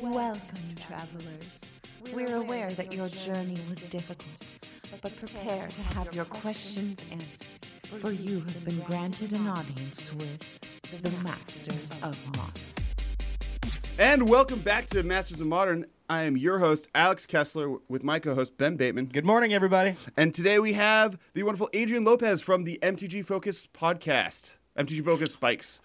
Welcome, travelers. We're aware that your journey was difficult, but prepare to have your questions answered, for you have been granted an audience with the Masters of Modern. And welcome back to the Masters of Modern. I am your host, Alex Kessler, with my co-host, Ben Bateman. Good morning, everybody. And today we have the wonderful Adrian Lopez from the MTG Focus podcast. MTG Focus Spikes.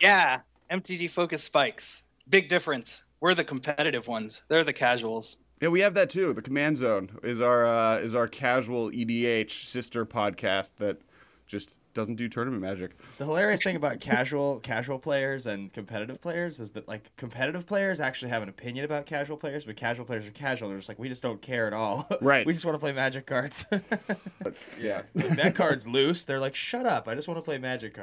Yeah, MTG Focus Spikes. Big difference. We're the competitive ones. They're the casuals. Yeah, we have that too. The Command Zone is our casual EDH sister podcast that just doesn't do tournament magic. The hilarious thing about casual players and competitive players is that, like, competitive players actually have an opinion about casual players, but casual players are casual. They're just like, we just don't care at all. Right. We just want to play magic cards. But, yeah. Like, that card's loose. They're like, shut up. I just want to play magic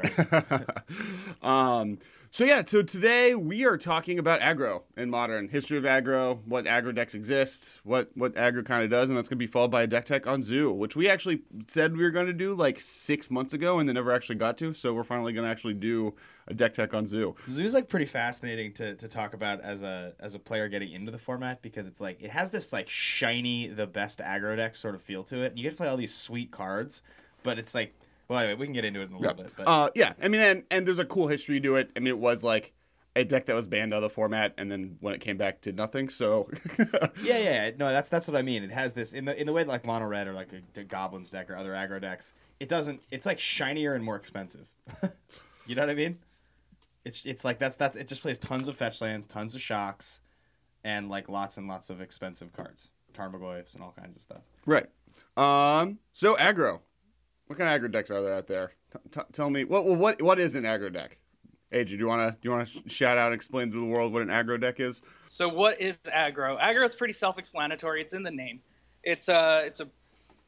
cards. So yeah, so today we are talking about aggro in Modern, history of aggro, what aggro decks exist, what aggro kind of does, and that's going to be followed by a deck tech on ZOO, which we actually said we were going to do like 6 months ago and then never actually got to, so we're finally going to actually do a deck tech on ZOO. ZOO's like pretty fascinating to talk about as a player getting into the format, because it's like, it has this like shiny, the best aggro deck sort of feel to it. You get to play all these sweet cards, but it's like, well, anyway, we can get into it in a little bit. But. Yeah, I mean, and there's a cool history to it. I mean, it was like a deck that was banned out of the format, and then when it came back, did nothing. So, yeah, no, that's what I mean. It has this in the way that, like, mono red or like a goblins deck or other aggro decks. It doesn't. It's like shinier and more expensive. You know what I mean? It's like that's it. Just plays tons of fetch lands, tons of shocks, and like lots and lots of expensive cards, Tarmogoyfs and all kinds of stuff. Right. So aggro. What kind of aggro decks are there out there? Tell me, what is an aggro deck? Adrian, do you wanna shout out and explain to the world what an aggro deck is? So what is aggro? Aggro is pretty self-explanatory. It's in the name. It's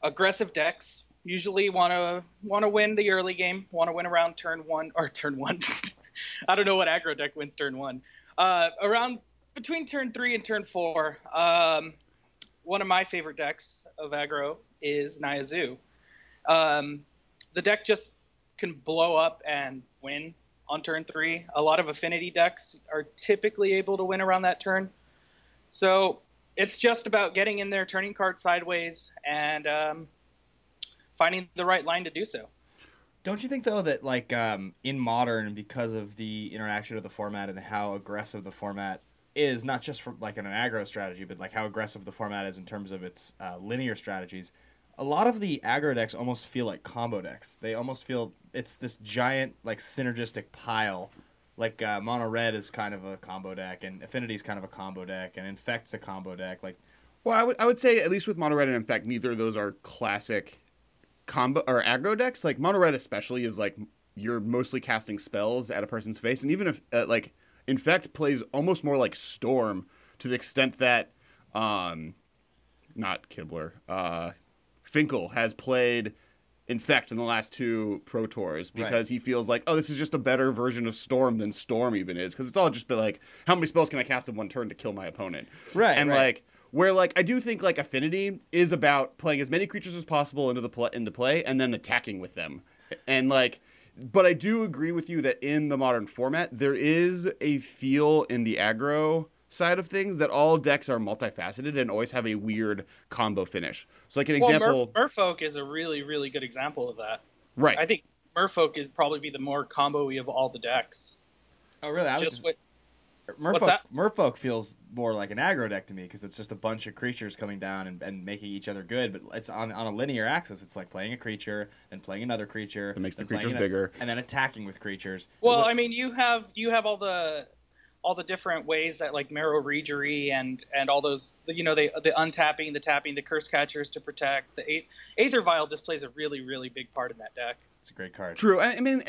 aggressive decks usually wanna win the early game, wanna win around turn one. I don't know what aggro deck wins turn one. Around between turn 3 and turn 4. One of my favorite decks of aggro is Zoo. The deck just can blow up and win on turn 3. A lot of affinity decks are typically able to win around that turn. So it's just about getting in there, turning cards sideways, and finding the right line to do so. Don't you think, though, that like in Modern, because of the interaction of the format and how aggressive the format is, not just from like an aggro strategy, but like how aggressive the format is in terms of its linear strategies, a lot of the aggro decks almost feel like combo decks. They almost feel it's this giant, like, synergistic pile. Like, Mono Red is kind of a combo deck, and Affinity is kind of a combo deck, and Infect's a combo deck. Like, well, I would say, at least with Mono Red and Infect, neither of those are classic combo or aggro decks. Like, Mono Red especially is, like, you're mostly casting spells at a person's face. And even if, like, Infect plays almost more like Storm to the extent that, not Kibler, Finkel has played Infect in the last 2 Pro Tours because He feels like, oh, this is just a better version of Storm than Storm even is, because it's all just been like, how many spells can I cast in one turn to kill my opponent? Right. And like, where like I do think like Affinity is about playing as many creatures as possible into play and then attacking with them, and like. But I do agree with you that in the Modern format there is a feel in the aggro side of things that all decks are multifaceted and always have a weird combo finish. So like an example, Merfolk is a really, really good example of that. Right. I think Merfolk is probably be the more combo-y of all the decks. Oh really? Merfolk feels more like an aggro deck to me because it's just a bunch of creatures coming down and making each other good, but it's on a linear axis. It's like playing a creature, then playing another creature. It makes the creatures bigger. And then attacking with creatures. Well, I mean, you have all the different ways that like Marrow Regery and all those, you know, the untapping, the tapping, the curse catchers to protect, the Aether Vial just plays a really, really big part in that deck. It's a great card. True. I mean,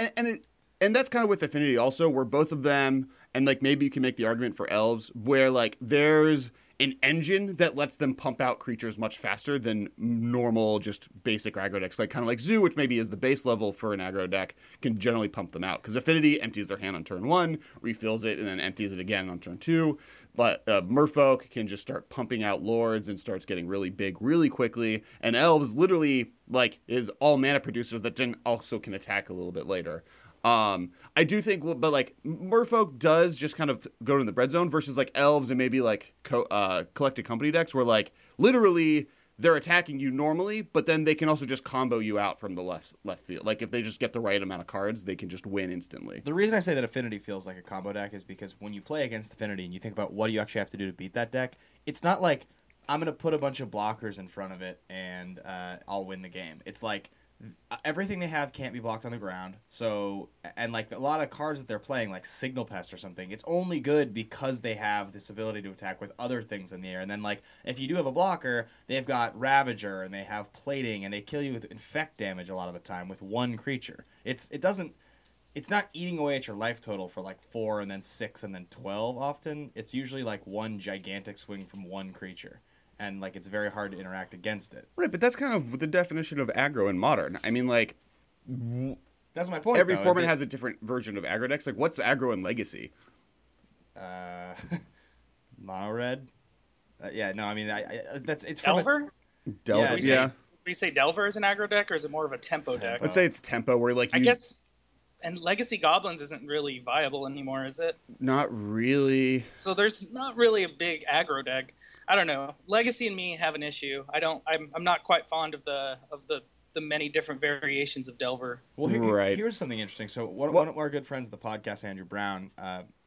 and that's kind of with Affinity also, where both of them, and like maybe you can make the argument for Elves, where like there's an engine that lets them pump out creatures much faster than normal just basic aggro decks, like kind of like Zoo, which maybe is the base level for an aggro deck, can generally pump them out because Affinity empties their hand on turn 1, refills it, and then empties it again on turn 2. But Merfolk can just start pumping out Lords and starts getting really big really quickly, and Elves literally like is all mana producers that then also can attack a little bit later. I do think, but like Merfolk does just kind of go to the bread zone versus like Elves and maybe like collected company decks where like literally they're attacking you normally, but then they can also just combo you out from the left field. Like if they just get the right amount of cards, they can just win instantly. The reason I say that Affinity feels like a combo deck is because when you play against Affinity and you think about what do you actually have to do to beat that deck, it's not like I'm going to put a bunch of blockers in front of it and I'll win the game. It's like everything they have can't be blocked on the ground. So, and like a lot of cards that they're playing, like Signal Pest or something, it's only good because they have this ability to attack with other things in the air. And then, like, if you do have a blocker, they've got Ravager and they have Plating and they kill you with infect damage a lot of the time with one creature. It's not eating away at your life total for like 4 and then 6 and then 12 often. It's usually like one gigantic swing from one creature. And, like, it's very hard to interact against it. Right, but that's kind of the definition of aggro in Modern. I mean, like... That's my point, every format has a different version of aggro decks. Like, what's aggro in Legacy? Mono-red? Yeah, no, I mean, that's... It's Delver? Delver, yeah. We say Delver is an aggro deck, or is it more of a tempo deck? Let's say it's tempo, where, like, you... I guess... And Legacy Goblins isn't really viable anymore, is it? Not really. So there's not really a big aggro deck. I don't know. Legacy and me have an issue. I'm not quite fond of the many different variations of Delver. Well, here's something interesting. So one of our good friends of the podcast, Andrew Brown,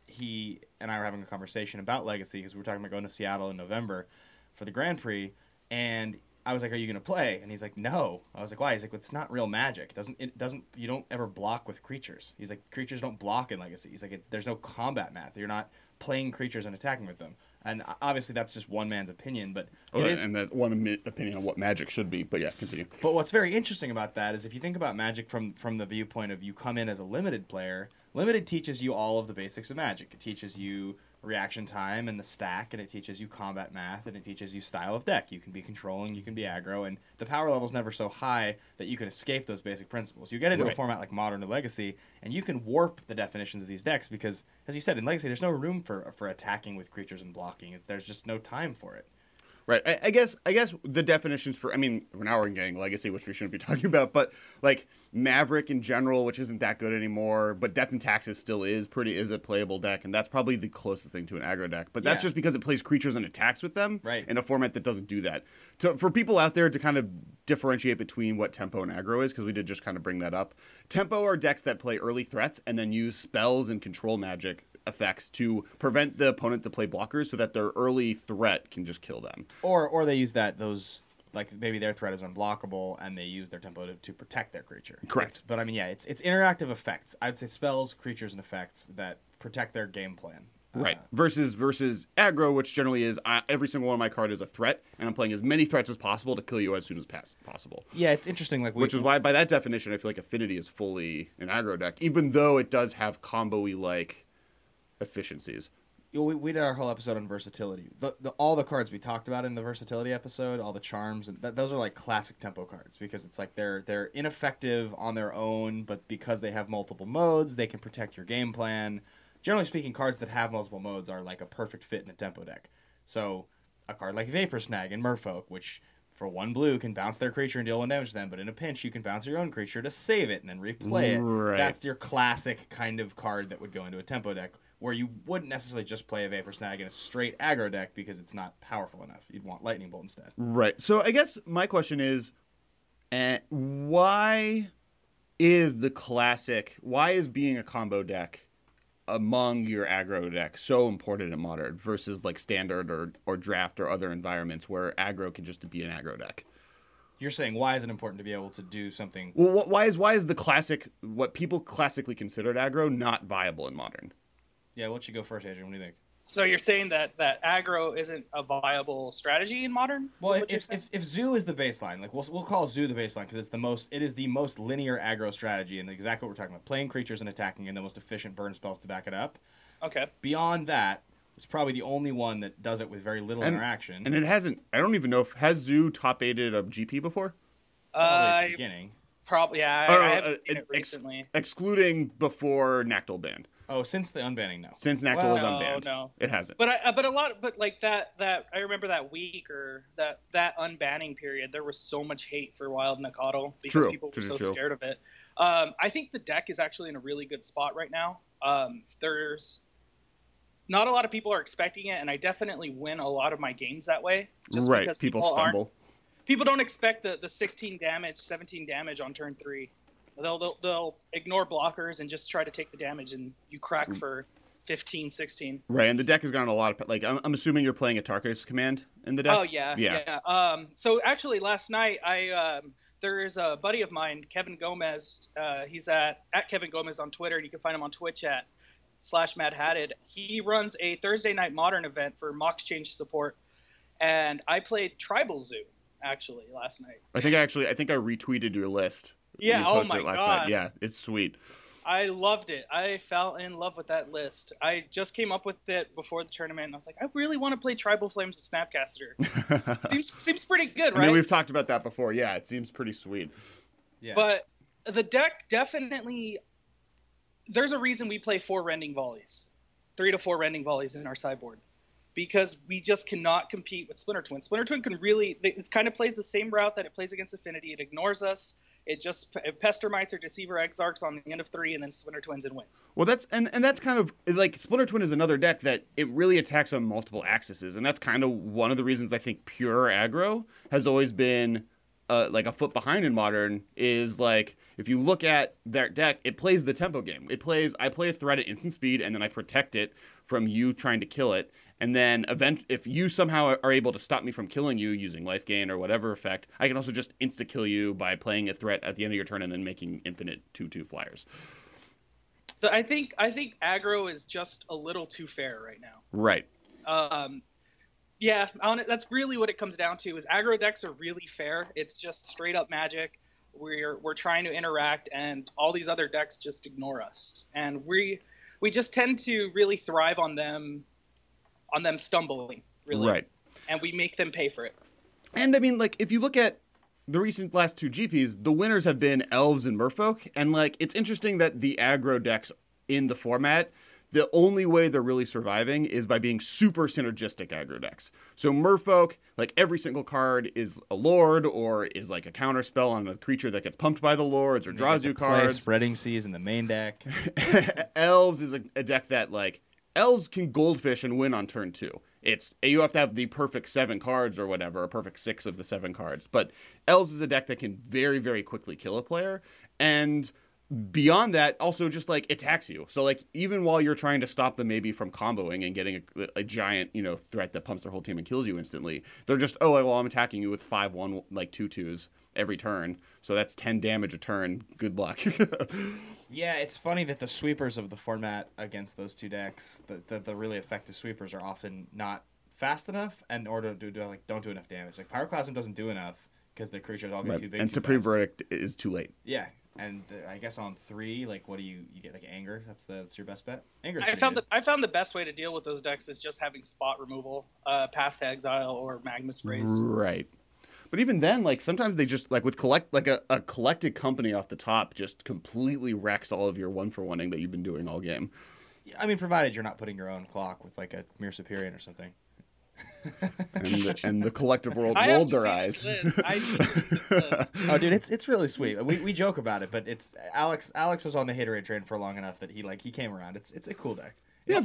he and I were having a conversation about Legacy because we were talking about going to Seattle in November for the Grand Prix, and I was like, "Are you going to play?" And he's like, "No." I was like, "Why?" He's like, well, "It's not real Magic. You don't ever block with creatures." He's like, "Creatures don't block in Legacy." He's like, "There's no combat math. You're not playing creatures and attacking with them." And obviously that's just one man's opinion, but and that one opinion on what Magic should be. But yeah, continue. But what's very interesting about that is if you think about Magic from the viewpoint of you come in as a limited player, limited teaches you all of the basics of Magic. It teaches you reaction time and the stack, and it teaches you combat math, and it teaches you style of deck. You can be controlling, you can be aggro, and the power level's never so high that you can escape those basic principles. You get into a format like Modern or Legacy, and you can warp the definitions of these decks because, as you said, in Legacy, there's no room for attacking with creatures and blocking. There's just no time for it. Right. I guess the definitions for, I mean, now we're getting Legacy, which we shouldn't be talking about, but like Maverick in general, which isn't that good anymore, but Death and Taxes still is a playable deck, and that's probably the closest thing to an aggro deck. But that's just because it plays creatures and attacks with them in a format that doesn't do that. For people out there to kind of differentiate between what tempo and aggro is, because we did just kind of bring that up. Tempo are decks that play early threats and then use spells and control magic effects to prevent the opponent to play blockers so that their early threat can just kill them. Or they use like maybe their threat is unblockable and they use their tempo to protect their creature. Correct. But I mean, yeah, it's interactive effects. I'd say spells, creatures, and effects that protect their game plan. Right. Versus aggro, which generally is every single one of my cards is a threat, and I'm playing as many threats as possible to kill you as soon as possible. Yeah, it's interesting. Which is why, by that definition, I feel like Affinity is fully an aggro deck, even though it does have combo-y like efficiencies. We did our whole episode on versatility. All the cards we talked about in the versatility episode, all the charms, and those are like classic tempo cards because it's like they're ineffective on their own, but because they have multiple modes, they can protect your game plan. Generally speaking, cards that have multiple modes are like a perfect fit in a tempo deck. So a card like Vapor Snag and Merfolk, which for 1 blue can bounce their creature and deal 1 damage to them, but in a pinch you can bounce your own creature to save it and then replay it. Right. That's your classic kind of card that would go into a tempo deck where you wouldn't necessarily just play a Vapor Snag in a straight aggro deck because it's not powerful enough. You'd want Lightning Bolt instead. Right. So I guess my question is, why is being a combo deck among your aggro deck so important in Modern versus like Standard or Draft or other environments where aggro can just be an aggro deck? You're saying why is it important to be able to do something? Well, why is the classic, what people classically considered aggro, not viable in Modern? Yeah, why don't you go first, Adrian? What do you think? So you're saying that aggro isn't a viable strategy in Modern? Well, if ZOO is the baseline, like we'll call ZOO the baseline because it is the most linear aggro strategy and exactly what we're talking about, playing creatures and attacking and the most efficient burn spells to back it up. Okay. Beyond that, it's probably the only one that does it with very little interaction. And it hasn't. I don't even know if has ZOO top aided a GP before. Probably at the beginning. Probably, yeah. I haven't seen it recently. Excluding before Nactyl banned. Oh, since the unbanning, no. Since Nactyl was unbanned, no, it hasn't. But I remember that week or that unbanning period. There was so much hate for Wild Nacatl because people were so scared of it. I think the deck is actually in a really good spot right now. There's not a lot of people are expecting it, and I definitely win a lot of my games that way. Just right, because people stumble. People don't expect the 16 damage, 17 damage on turn 3. They'll ignore blockers and just try to take the damage, and you crack for 15, 16. Right, and the deck has gotten a lot of... Like, I'm assuming you're playing a Tarkus Command in the deck? Oh, yeah. So, actually, last night, there is a buddy of mine, Kevin Gomez. He's at Kevin Gomez on Twitter, and you can find him on Twitch at /MadHatted. He runs a Thursday night Modern event for Mox Change support, and I played Tribal Zoo, actually, last night. I think I retweeted your list. Yeah, oh my God. Yeah, it's sweet. I loved it. I fell in love with that list. I just came up with it before the tournament, and I was like, I really want to play Tribal Flames and Snapcaster. seems pretty good, right? I mean, we've talked about that before. Yeah, it seems pretty sweet. Yeah. But the deck definitely... There's a reason we play 3 to 4 rending volleys in our sideboard, because we just cannot compete with Splinter Twin. Splinter Twin can really... It kind of plays the same route that it plays against Affinity. It ignores us. It just Pester Mites or Deceiver Exarchs on the end of 3, and then Splinter Twins and wins. Well, that's and that's kind of like Splinter Twin is another deck that it really attacks on multiple axes, and that's kind of one of the reasons I think pure aggro has always been like a foot behind in Modern. Is like if you look at that deck, it plays the tempo game. It plays I play a threat at instant speed, and then I protect it from you trying to kill it. And then if you somehow are able to stop me from killing you using life gain or whatever effect, I can also just insta-kill you by playing a threat at the end of your turn and then making infinite 2/2 flyers. I think aggro is just a little too fair right now. Right. Yeah, that's really what it comes down to is aggro decks are really fair. It's just straight up Magic. We're trying to interact, and all these other decks just ignore us. And we just tend to really thrive on them. On them stumbling, really. Right. And we make them pay for it. And I mean, like, if you look at the recent last 2 GPs, the winners have been Elves and Merfolk. And, like, it's interesting that the aggro decks in the format, the only way they're really surviving is by being super synergistic aggro decks. So Merfolk, like, every single card is a Lord or is, like, a counter spell on a creature that gets pumped by the Lords or draws you cards. Spreading Seas in the main deck. Elves is a deck that, like, Elves can goldfish and win on turn 2. You have to have the perfect 7 cards or whatever, a perfect 6 of the 7 cards. But Elves is a deck that can very, very quickly kill a player. And beyond that, also just, like, attacks you. So, like, even while you're trying to stop them maybe from comboing and getting a giant, you know, threat that pumps their whole team and kills you instantly, they're just, oh, well, I'm attacking you with 5/1, like, 2/2s every turn. So that's 10 damage a turn. Good luck. Yeah, it's funny that the sweepers of the format against those 2 decks, the really effective sweepers are often not fast enough and or don't do enough damage. Like Pyroclasm doesn't do enough because the creatures all get too big. And Supreme Verdict is too late. Yeah, and I guess on 3, like what do you get like Anger? That's your best bet. Anger. I found the best way to deal with those decks is just having spot removal, Path to Exile or Magma Sprays. Right. But even then, like, sometimes they just, like, with a collected company off the top just completely wrecks all of your 1-for-1-ing that you've been doing all game. I mean, provided you're not putting your own clock with, like, a Mere Superior or something. And the collective world rolled their eyes. Oh, dude, it's really sweet. We joke about it, but it's Alex was on the haterade train for long enough that he came around. It's a cool deck. Yeah,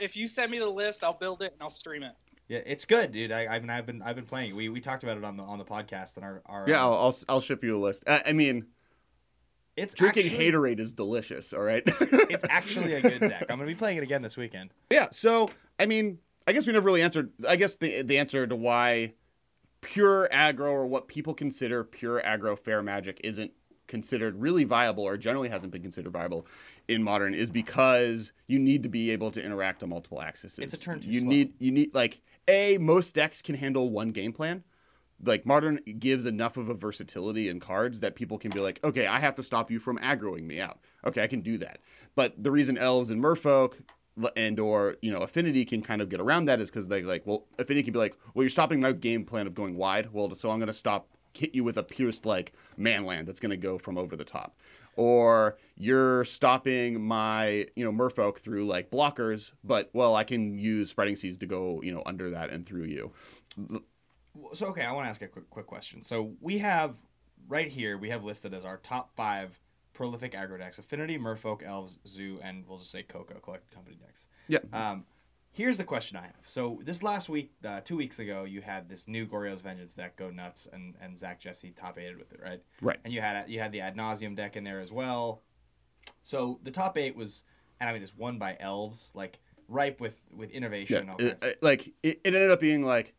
if you send me the list, I'll build it and I'll stream it. Yeah, it's good, dude. I've been playing. We talked about it on the podcast and our yeah. I'll ship you a list. I mean, it's drinking Haterade is delicious. All right, it's actually a good deck. I'm gonna be playing it again this weekend. Yeah. So I mean, I guess we never really answered. I guess the answer to why pure aggro or what people consider pure aggro fair Magic isn't considered really viable or generally hasn't been considered viable in Modern is because you need to be able to interact on multiple axes. It's a turn too slow. You need like. Most decks can handle one game plan. Like, Modern gives enough of a versatility in cards that people can be like, okay, I have to stop you from aggroing me out. Okay, I can do that. But the reason Elves and Merfolk and or, you know, Affinity can kind of get around that is because they like, well, Affinity can be like, well, you're stopping my game plan of going wide. Well, so I'm going to hit you with a pierced, like, man land that's going to go from over the top. Or you're stopping my, you know, Merfolk through, like, blockers, but, well, I can use Spreading Seas to go, you know, under that and through you. So, okay, I want to ask a quick question. So we have, right here, we have listed as our top 5 prolific aggro decks: Affinity, Merfolk, Elves, Zoo, and we'll just say Coco, Collected Company decks. Yeah. Here's the question I have. So this last week, 2 weeks ago, you had this new Goryeo's Vengeance deck go nuts, and Zach Jesse top eighted with it, right? Right. And you had the Ad Nauseam deck in there as well. So the top eight was, and I mean, this won by Elves, like ripe with innovation. Yeah. And all that. Like it ended up being like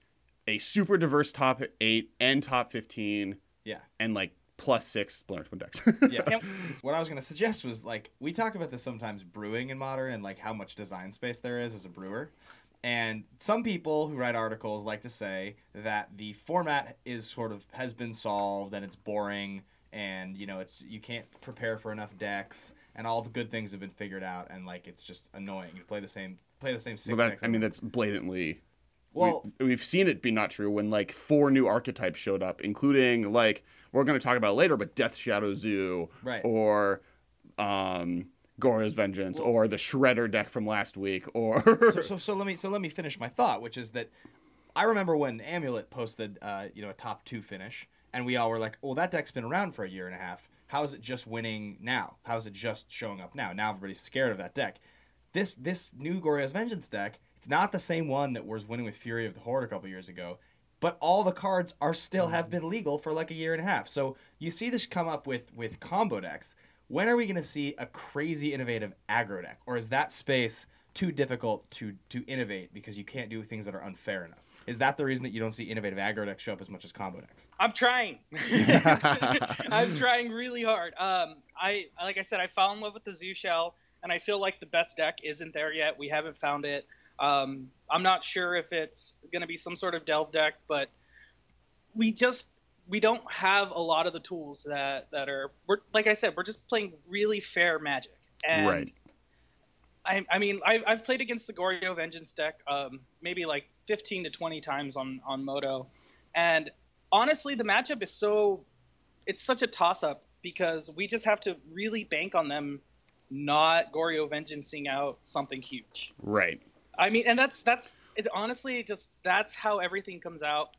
a super diverse top 8 and top 15. Yeah. And like +6 Splinter Twin decks. Yeah. Yep. What I was going to suggest was, like, we talk about this sometimes brewing in Modern and like how much design space there is as a brewer. And some people who write articles like to say that the format is sort of has been solved and it's boring and, you know, it's you can't prepare for enough decks and all the good things have been figured out and like it's just annoying. You play the same six decks. I mean, that's blatantly. Well, we've seen it be not true when, like, 4 new archetypes showed up, including, like, we're going to talk about later, but Death Shadow Zoo, right, or Goryeo's Vengeance, well, or the Shredder deck from last week, or... so let me finish my thought, which is that I remember when Amulet posted, you know, a top 2 finish, and we all were like, well, that deck's been around for a year and a half. How is it just winning now? How is it just showing up now? Now everybody's scared of that deck. This new Goryeo's Vengeance deck... It's not the same one that was winning with Fury of the Horde a couple years ago, but all the cards are still have been legal for like a year and a half. So you see this come up with combo decks. When are we going to see a crazy innovative aggro deck? Or is that space too difficult to innovate because you can't do things that are unfair enough? Is that the reason that you don't see innovative aggro decks show up as much as combo decks? I'm trying. I'm trying really hard. Like I said, I fell in love with the Zoo Shell, and I feel like the best deck isn't there yet. We haven't found it. I'm not sure if it's going to be some sort of delve deck, but we don't have a lot of the tools that like I said, we're just playing really fair Magic. And right. I mean, I've played against the Goryeo Vengeance deck, maybe like 15 to 20 times on Moto. And honestly, the matchup is it's such a toss up because we just have to really bank on them, not Goryeo Vengeancing out something huge. Right. I mean, and that's it, honestly, just that's how everything comes out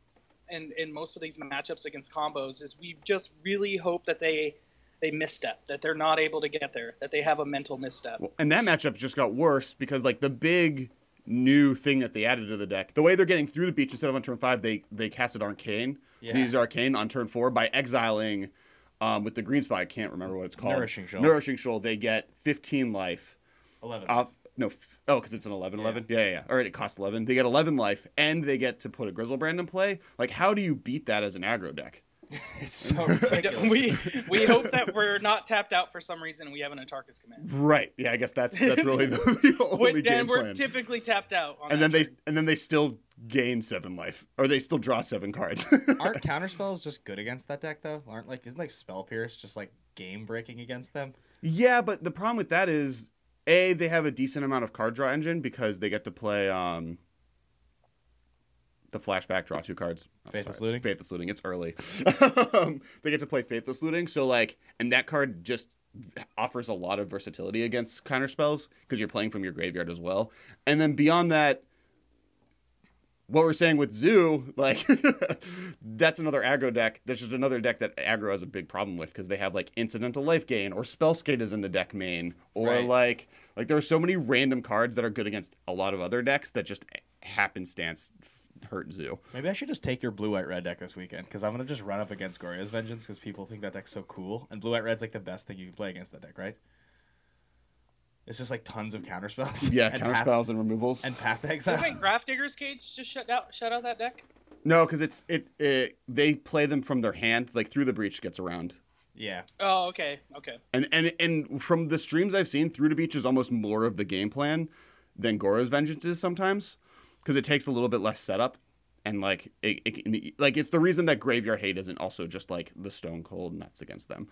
in most of these matchups against combos is we just really hope that they misstep, that they're not able to get there, that they have a mental misstep. Well, and that matchup just got worse because, like, the big new thing that they added to the deck, the way they're getting through the beach, instead of on turn 5, they casted Arcane. Yeah. They used Arcane on turn 4 by exiling with the green spot. I can't remember what it's called. Nourishing Shoal. Nourishing Shoal. They get 15 life. 11. No, oh, because it's an 11, yeah. 11? Yeah. All right, it costs 11. They get 11 life, and they get to put a Grizzlebrand in play. Like, how do you beat that as an aggro deck? It's so ridiculous. We hope that we're not tapped out for some reason and we have an Atarka's Command. Right. Yeah, I guess that's really the only game and we're plan. Typically tapped out on and then turn. They still gain 7 life. Or they still draw 7 cards. Aren't counterspells just good against that deck though? Isn't Spell Pierce just like game breaking against them? Yeah, but the problem with that is A, they have a decent amount of card draw engine because they get to play the flashback, draw 2 cards. Faithless Looting. It's early. They get to play Faithless Looting. So, like, and that card just offers a lot of versatility against counterspells because you're playing from your graveyard as well. And then beyond that, what we're saying with Zoo, like, that's another aggro deck. That's just another deck that aggro has a big problem with because they have, like, incidental life gain or Spellskate is in the deck main. Or, right. like there are so many random cards that are good against a lot of other decks that just happenstance hurt Zoo. Maybe I should just take your blue-white-red deck this weekend because I'm going to just run up against Goryeo's Vengeance because people think that deck's so cool. And blue-white-red's, like, the best thing you can play against that deck, right? It's just like tons of counterspells. Yeah, counterspells and removals. And Path to Exile. Doesn't Graft Digger's Cage just shut out that deck? No, because it they play them from their hand, like Through the Breach gets around. Yeah. Oh, okay. And from the streams I've seen, Through the Breach is almost more of the game plan than Goryeo's Vengeance is sometimes, because it takes a little bit less setup, and like it it's the reason that Graveyard Hate isn't also just like the Stone Cold nuts against them.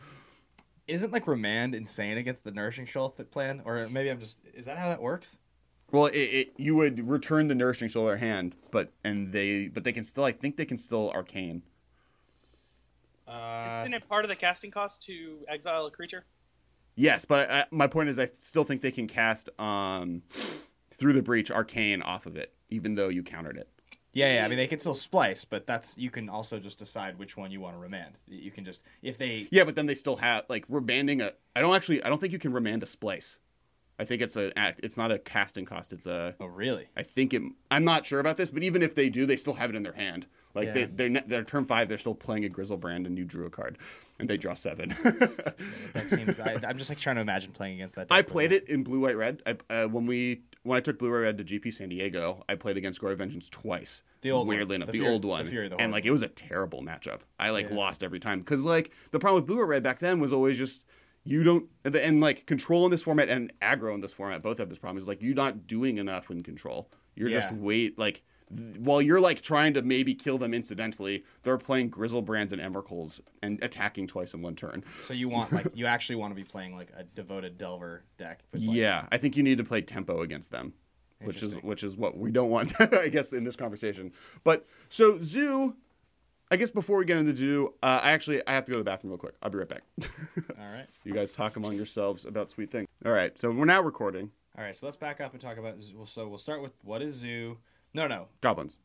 Isn't like Remand insane against the Nourishing Shoal plan? Or maybe is that how that works? Well, you would return the Nourishing Shoal to their hand, but they can still, I think they can still Arcane. Isn't it part of the casting cost to exile a creature? Yes, but my point is I still think they can cast Through the Breach Arcane off of it, even though you countered it. Yeah, I mean, they can still splice, but that's, you can also just decide which one you want to remand. You can just, if they... Yeah, but then they still have, like, remanding a... I don't think you can remand a splice. I think it's a, it's not a casting cost, it's a... Oh, really? I think it... I'm not sure about this, but even if they do, they still have it in their hand. Like, yeah. they're turn 5, they're still playing a Grizzlebrand, and you drew a card, and they draw 7. That seems... I'm just, like, trying to imagine playing against that deck. I played it in Blue, White, Red. When I took Blue Red to GP San Diego, I played against Glory Vengeance twice. The old weirdly one. Enough, the old one. And, like, it was a terrible matchup. I, like, lost every time. Because, like, the problem with Blue or Red back then was always just, you don't... And, like, control in this format and aggro in this format both have this problem. Is like, you're not doing enough in control. You're just like... While you're, like, trying to maybe kill them incidentally, they're playing Grizzlebrands and Emrakuls and attacking twice in one turn. So you want, like, you actually want to be playing, like, a devoted Delver deck. Yeah, I think you need to play tempo against them, which is what we don't want, I guess, in this conversation. But so Zoo, I guess before we get into Zoo, I have to go to the bathroom real quick. I'll be right back. All right. You guys talk among yourselves about sweet things. All right. So we're now recording. All right. So let's back up and talk about Zoo. So we'll start with what is Zoo. No. Goblins.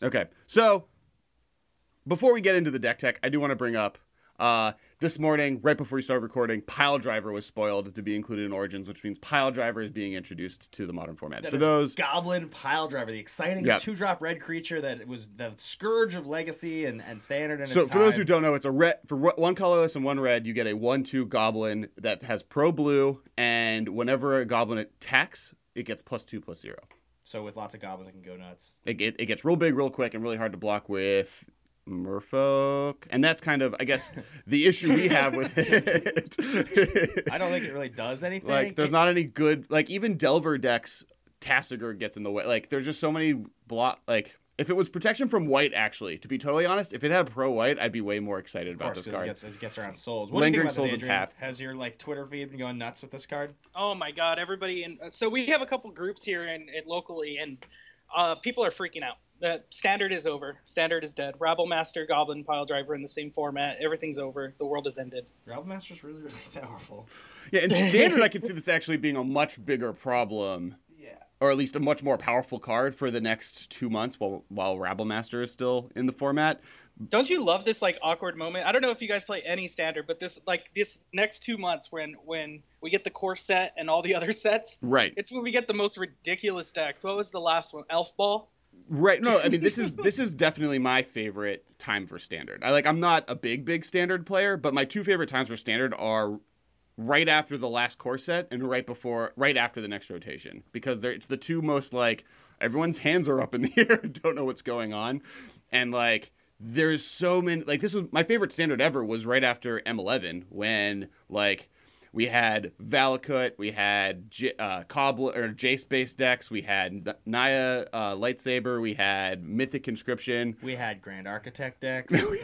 Okay. So before we get into the deck tech, I do want to bring up this morning, right before we started recording, Pile Driver was spoiled to be included in Origins, which means Pile Driver is being introduced to the modern format. That for is those Goblin Pile Driver, the exciting 2-drop red creature that was the scourge of Legacy and Standard. And so for those who don't know, it's a red for one colorless and one red. You get a 1/2 Goblin that has pro blue, and whenever a Goblin attacks, it gets +2/+0. So with lots of goblins, it can go nuts. It gets real big, real quick, and really hard to block with Merfolk. And that's kind of, I guess, the issue we have with it. I don't think it really does anything. Like, there's not any good... Like, even Delver decks, Tasigur gets in the way. Like, there's just so many block... Like, if it was protection from white, actually, to be totally honest, if it had pro-white, I'd be way more excited about this card. It gets around Souls. What Lingering do you think about Souls and Path. Has your, like, Twitter feed been going nuts with this card? Oh, my God. Everybody in... So we have a couple groups here and locally, and people are freaking out. Standard is over. Standard is dead. Rabble Master, Goblin, Pile Driver in the same format. Everything's over. The world has ended. Rabble Master's really, really powerful. Yeah, and Standard, I could see this actually being a much bigger problem. Or at least a much more powerful card for the next 2 months while Rabble Master is still in the format. Don't you love this, like, awkward moment? I don't know if you guys play any standard, but this, like, this next 2 months when we get the core set and all the other sets, right? It's when we get the most ridiculous decks. What was the last one? Elf Ball? Right. No, I mean, this is definitely my favorite time for standard. I'm not a big standard player, but my two favorite times for standard are right after the last core set and right after the next rotation, because it's the two most, like, everyone's hands are up in the air, don't know what's going on, and, like, there's so many, like, this was my favorite standard ever was right after M11 when, like, we had Valakut, we had Cobbler or Jace-based decks, we had Naya Lightsaber, we had Mythic Conscription, we had Grand Architect decks. No,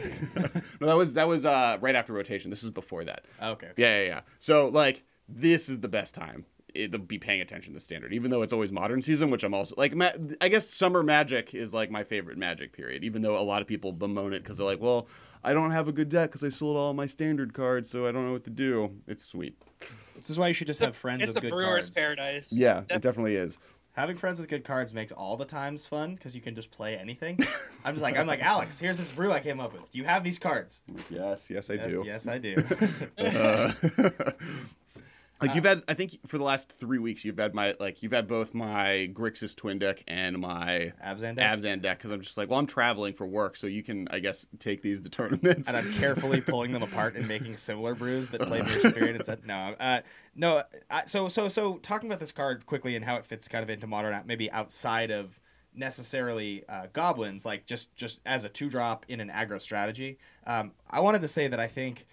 that was right after rotation. This is before that. Okay. Yeah. So, like, this is the best time to be paying attention to standard, even though it's always modern season, which I'm also like. I guess summer Magic is, like, my favorite Magic period, even though a lot of people bemoan it because they're like, well, I don't have a good deck because I sold all my standard cards, so I don't know what to do. It's sweet. This is why you should just have friends with good cards. It's a brewer's paradise. Yeah, it definitely is. Having friends with good cards makes all the times fun because you can just play anything. I'm like, Alex, here's this brew I came up with. Do you have these cards? Yes, I do. Yes, I do. You've had, I think for the last 3 weeks, you've had both my Grixis Twin deck and my Abzan deck, because I'm just like, well, I'm traveling for work, so you can, I guess, take these to tournaments. And I'm carefully pulling them apart and making similar brews that play the experience. So talking about this card quickly and how it fits kind of into modern, maybe outside of necessarily goblins, like just as a 2-drop in an aggro strategy. I wanted to say that I think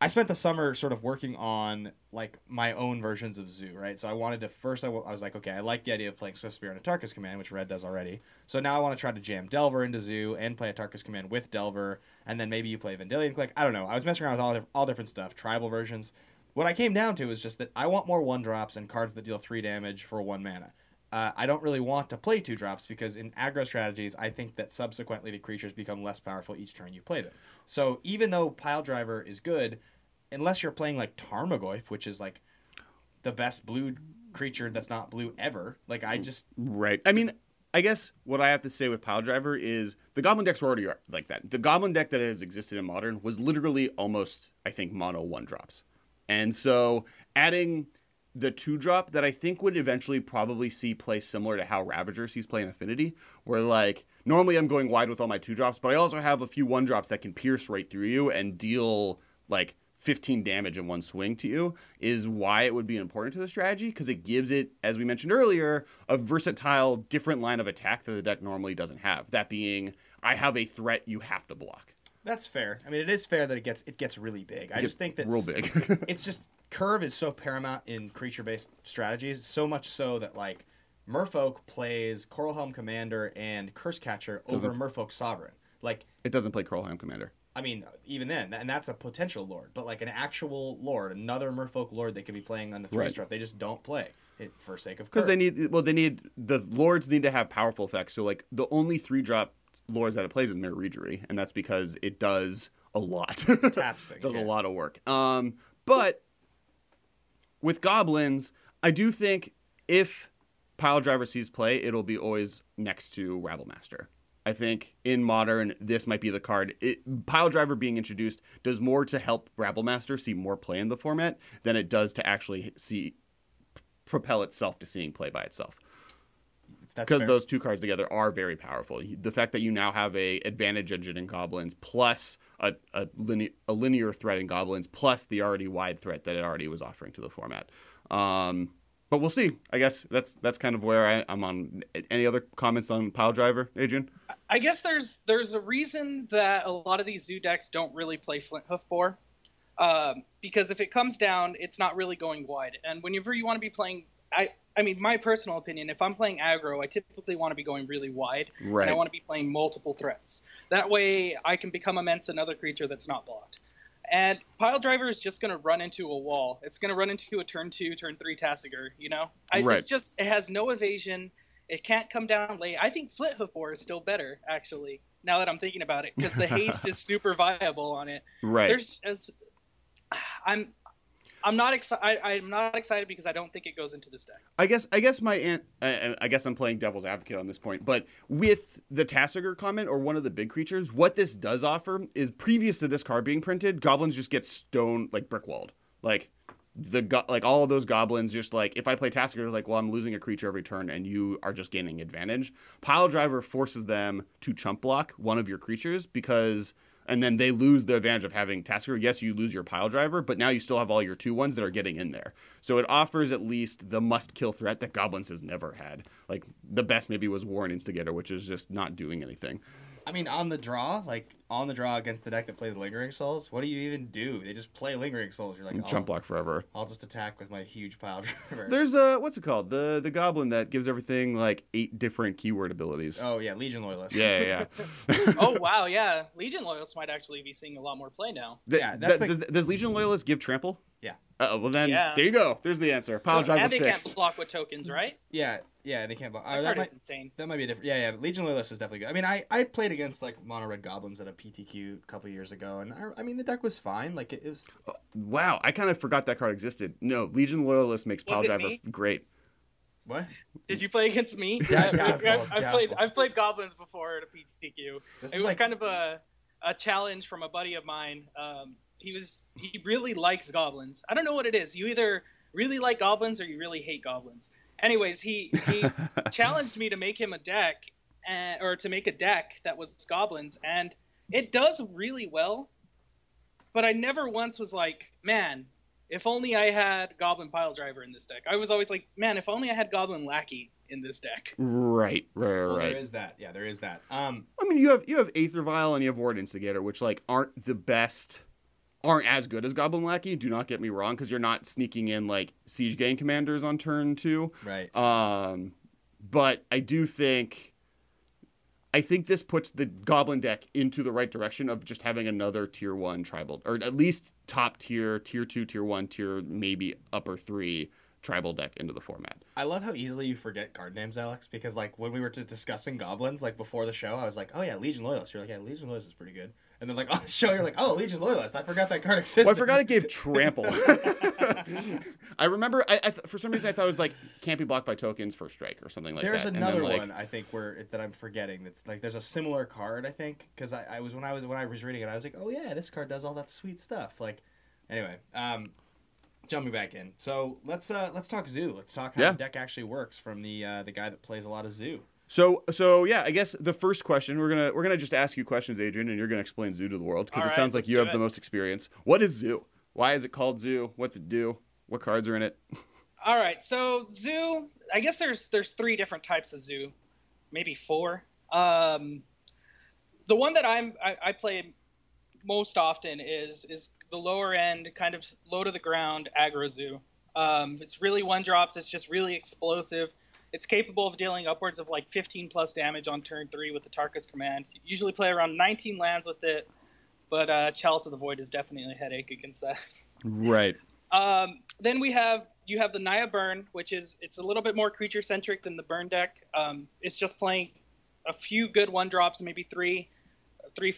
I spent the summer sort of working on, like, my own versions of Zoo, right? So I wanted to first, I was like, okay, I like the idea of playing Swift Spear and Atarka's Command, which Red does already. So now I want to try to jam Delver into Zoo and play Atarka's Command with Delver, and then maybe you play Vendilion Click. I don't know. I was messing around with all different stuff, tribal versions. What I came down to is just that I want more 1-drops and cards that deal 3 damage for 1 mana. I don't really want to play 2-drops because in aggro strategies, I think that subsequently the creatures become less powerful each turn you play them. So even though Pile Driver is good, unless you're playing, like, Tarmogoyf, which is, like, the best blue creature that's not blue ever. Like, I just... Right. I mean, I guess what I have to say with Piledriver is the Goblin decks were already like that. The Goblin deck that has existed in Modern was literally almost, I think, mono 1-drops. And so adding the 2-drop that I think would eventually probably see play similar to how Ravager sees play in Affinity, where like normally I'm going wide with all my 2-drops, but I also have a few 1-drops that can pierce right through you and deal like 15 damage in one swing to you, is why it would be important to the strategy, because it gives it, as we mentioned earlier, a versatile different line of attack that the deck normally doesn't have. That being, I have a threat you have to block. That's fair. I mean, it is fair that it gets really big. I just think that real big. It's just curve is so paramount in creature-based strategies, so much so that like Merfolk plays Coralhelm Commander and Cursecatcher over Merfolk Sovereign. Like it doesn't play Coralhelm Commander. I mean, even then, and that's a potential lord, but like an actual lord, another Merfolk lord they could be playing on the 3-drop, they just don't play it for sake of curve. Because they need the lords need to have powerful effects. So like the only 3-drop lords that it plays is Mirror Regery, and that's because it does a lot. Taps things, does a lot of work. But with Goblins, I do think if Piledriver sees play, it'll be always next to Rabble Master. I think in Modern, this might be the card. Piledriver being introduced does more to help Rabble Master see more play in the format than it does to actually see propel itself to seeing play by itself. Because those two cards together are very powerful. The fact that you now have a advantage engine in Goblins plus a linear threat in Goblins plus the already wide threat that it already was offering to the format. But we'll see. I guess that's kind of where I'm on. Any other comments on Piledriver, Adrian? I guess there's a reason that a lot of these Zoo decks don't really play Flinthoof Boar. Because if it comes down, it's not really going wide. And whenever you want to be playing, I mean, my personal opinion, if I'm playing aggro, I typically want to be going really wide. Right. And I want to be playing multiple threats. That way I can become immense another creature that's not blocked. And Piledriver is just going to run into a wall. It's going to run into a turn 2, turn 3 Tassiger, you know? It has no evasion. It can't come down late. I think Flinthoof Boar is still better, actually, now that I'm thinking about it, because the haste is super viable on it. Right. I'm not excited because I don't think it goes into this deck. I guess I'm playing devil's advocate on this point, but with the Tassiger comment or one of the big creatures, what this does offer is previous to this card being printed, Goblins just get stone like brick-walled. Like all of those Goblins just like, if I play Tassiger, like, well, I'm losing a creature every turn and you are just gaining advantage. Piledriver forces them to chump block one of your creatures because... And then they lose the advantage of having Tassiger. Yes, you lose your Piledriver, but now you still have all your 2/1s that are getting in there. So it offers at least the must-kill threat that Goblins has never had. Like, the best maybe was Warren Instigator, which is just not doing anything. I mean, on the draw against the deck that plays Lingering Souls, what do you even do? They just play Lingering Souls. You're like, chump block forever. I'll just attack with my huge Piledriver. There's what's it called? The Goblin that gives everything like 8 different keyword abilities. Oh yeah, Legion Loyalist. Yeah. Oh wow, yeah. Legion Loyalists might actually be seeing a lot more play now. Does Legion Loyalists give trample? Yeah. There you go. There's the answer. Piledriver fixed. And they can't block with tokens, right? Yeah, they can't block. That card is insane. That might be different. Yeah. Legion Loyalist is definitely good. I mean, I played against like mono red Goblins at a PTQ a couple of years ago, and I mean the deck was fine. Like it was. Oh, wow, I kind of forgot that card existed. No, Legion Loyalist makes Piledriver great. What? Did you play against me? I've played Goblins before at a PTQ. It was kind of a challenge from a buddy of mine. He really likes Goblins. I don't know what it is. You either really like Goblins or you really hate Goblins. Anyways, he challenged me to make him a deck, or to make a deck that was Goblins, and it does really well. But I never once was like, man, if only I had Goblin Piledriver in this deck. I was always like, man, if only I had Goblin Lackey in this deck. Right. Well, there is that. Yeah, there is that. I mean, you have Aether Vial and you have Ward Instigator, which like aren't as good as Goblin Lackey, do not get me wrong, because you're not sneaking in, like, Siege Gang Commanders on turn 2. Right. But I do think... I think this puts the Goblin deck into the right direction of just having another Tier 1 tribal, or at least top tier, Tier 2, Tier 1, Tier maybe upper 3 tribal deck into the format. I love how easily you forget card names, Alex, because, like, when we were discussing Goblins, like, before the show, I was like, oh, yeah, Legion Loyalist. You're like, yeah, Legion Loyalist is pretty good. And then like on the show, you're like, oh, Legion Loyalist. I forgot that card existed. Well, I forgot it gave Trample. I remember, for some reason, I thought it was like, can't be blocked by tokens for strike or something like that. There's another one, I think, that I'm forgetting. That's like, there's a similar card, I think. Because when I was reading it, I was like, oh yeah, this card does all that sweet stuff. Like, anyway, jumping back in. So let's talk Zoo. Let's talk how the deck actually works from the guy that plays a lot of Zoo. So yeah, I guess the first question, we're gonna just ask you questions, Adrian, and you're gonna explain Zoo to the world, because it sounds like you have the most experience. What is Zoo? Why is it called Zoo? What's it do? What cards are in it? All right, so Zoo, I guess there's three different types of Zoo, maybe four. The one that I play most often is the lower end, kind of low to the ground aggro Zoo. It's really one drops. It's just really explosive. It's capable of dealing upwards of like 15 plus damage on turn 3 with the Tarka's Command. You usually play around 19 lands with it, but Chalice of the Void is definitely a headache against that. Right. Then you have the Naya Burn, which is a little bit more creature centric than the Burn deck. It's just playing a few good one drops, maybe three,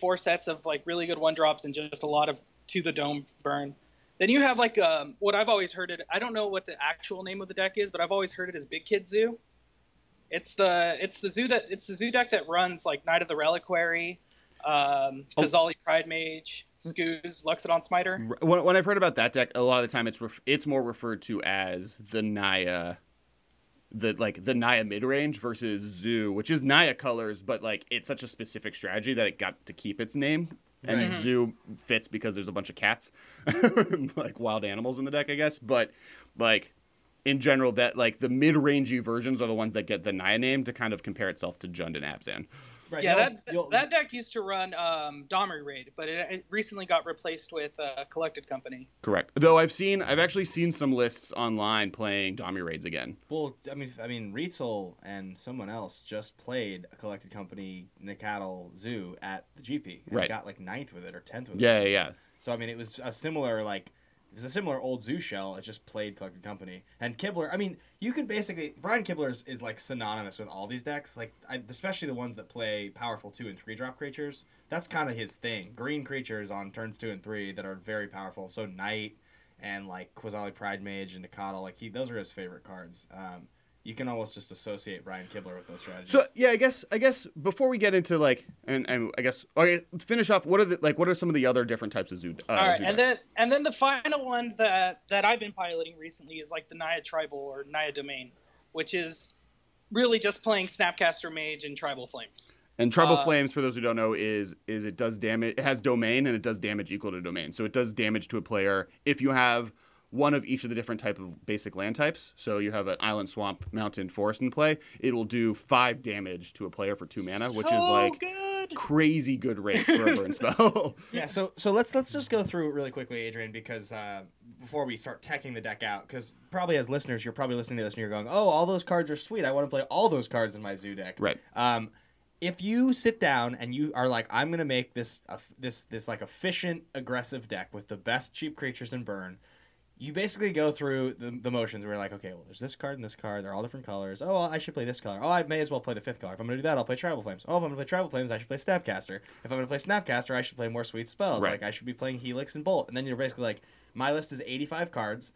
four sets of like really good one drops and just a lot of to the dome burn. Then you have like what I've always heard it. I don't know what the actual name of the deck is, but I've always heard it as Big Kid Zoo. It's the zoo deck that runs like Knight of the Reliquary, Kazali Pride Mage, Skoos, Luxodon Smiter. When I've heard about that deck, a lot of the time it's more referred to as the Naya, the Naya midrange versus Zoo, which is Naya colors, but like it's such a specific strategy that it got to keep its name. And right. Zoo fits because there's a bunch of cats, like wild animals in the deck, I guess. But like in general, that like the mid-rangey versions are the ones that get the Naya name to kind of compare itself to Jund and Abzan. Right. Yeah, that deck used to run Domri Raid, but it recently got replaced with Collected Company. Correct. Though I've actually seen some lists online playing Domri Raids again. Well, I mean, Rietzel and someone else just played a Collected Company Nicatl Zoo at the GP and got like 9th with it or 10th with it. Yeah. So I mean, it was a similar old Zoo shell. It just played Collected Company. And Kibler, I mean, you can basically... Brian Kibler is like synonymous with all these decks, like especially the ones that play powerful 2 and 3 drop creatures. That's kind of his thing. Green creatures on turns 2 and 3 that are very powerful. So Knight and like Quazali Pride Mage and Nicatl, like those are his favorite cards. You can almost just associate Brian Kibler with those strategies. So yeah, I guess before we get into like, and I guess okay, finish off. What are some of the other different types of Zoo? All right, and then the final one that I've been piloting recently is like the Naya Tribal or Naya Domain, which is really just playing Snapcaster Mage and Tribal Flames. And Tribal Flames, for those who don't know, is it does damage. It has Domain and it does damage equal to Domain, so it does damage to a player if you have one of each of the different type of basic land types. So you have an island, swamp, mountain, forest in play. It will do 5 damage to a player for 2 mana, which is like good. Crazy good rate for a burn spell. Yeah, so let's just go through it really quickly, Adrian, because before we start teching the deck out, because probably as listeners, you're probably listening to this and you're going, oh, all those cards are sweet. I want to play all those cards in my Zoo deck. Right. If you sit down and you are like, I'm going to make this like efficient, aggressive deck with the best cheap creatures in burn, you basically go through the motions where you're like, okay, well, there's this card and this card. They're all different colors. Oh, well, I should play this color. Oh, I may as well play the 5th color. If I'm going to do that, I'll play Tribal Flames. Oh, if I'm going to play Tribal Flames, I should play Snapcaster. If I'm going to play Snapcaster, I should play more sweet spells. Right. Like, I should be playing Helix and Bolt. And then you're basically like, my list is 85 cards.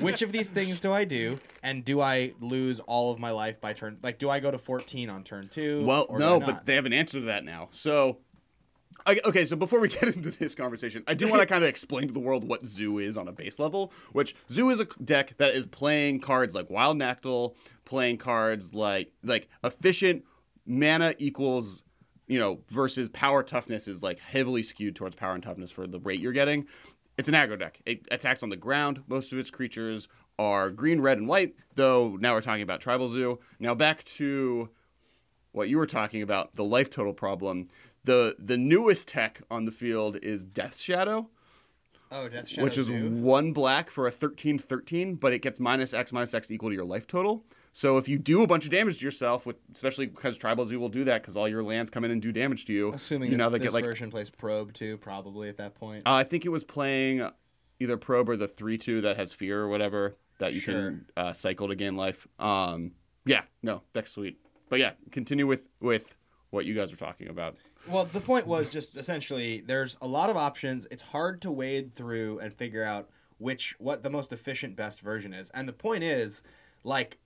Which of these things do I do? And do I lose all of my life by turn? Like, do I go to 14 on turn 2? Well, no, but they have an answer to that now. So... Okay, so before we get into this conversation, I do want to kind of explain to the world what Zoo is on a base level, which Zoo is a deck that is playing cards like Wild Nactyl, playing cards like efficient mana equals, you know, versus power toughness is like heavily skewed towards power and toughness for the rate you're getting. It's an aggro deck. It attacks on the ground. Most of its creatures are green, red, and white, though now we're talking about Tribal Zoo. Now back to what you were talking about, the life total problem. The newest tech on the field is Death Shadow. Oh, Death Shadow. Which is 1 black for a 13/13, but it gets -X equal to your life total. So if you do a bunch of damage to yourself, especially because Tribal Zoo will do that because all your lands come in and do damage to you. Assuming this version plays Probe too, probably at that point. I think it was playing either Probe or the 3/2 that has Fear or whatever that you can cycle to gain life. Yeah, no, that's sweet. But yeah, continue with what you guys are talking about. Well, the point was just essentially there's a lot of options. It's hard to wade through and figure out what the most efficient best version is. And the point is, like,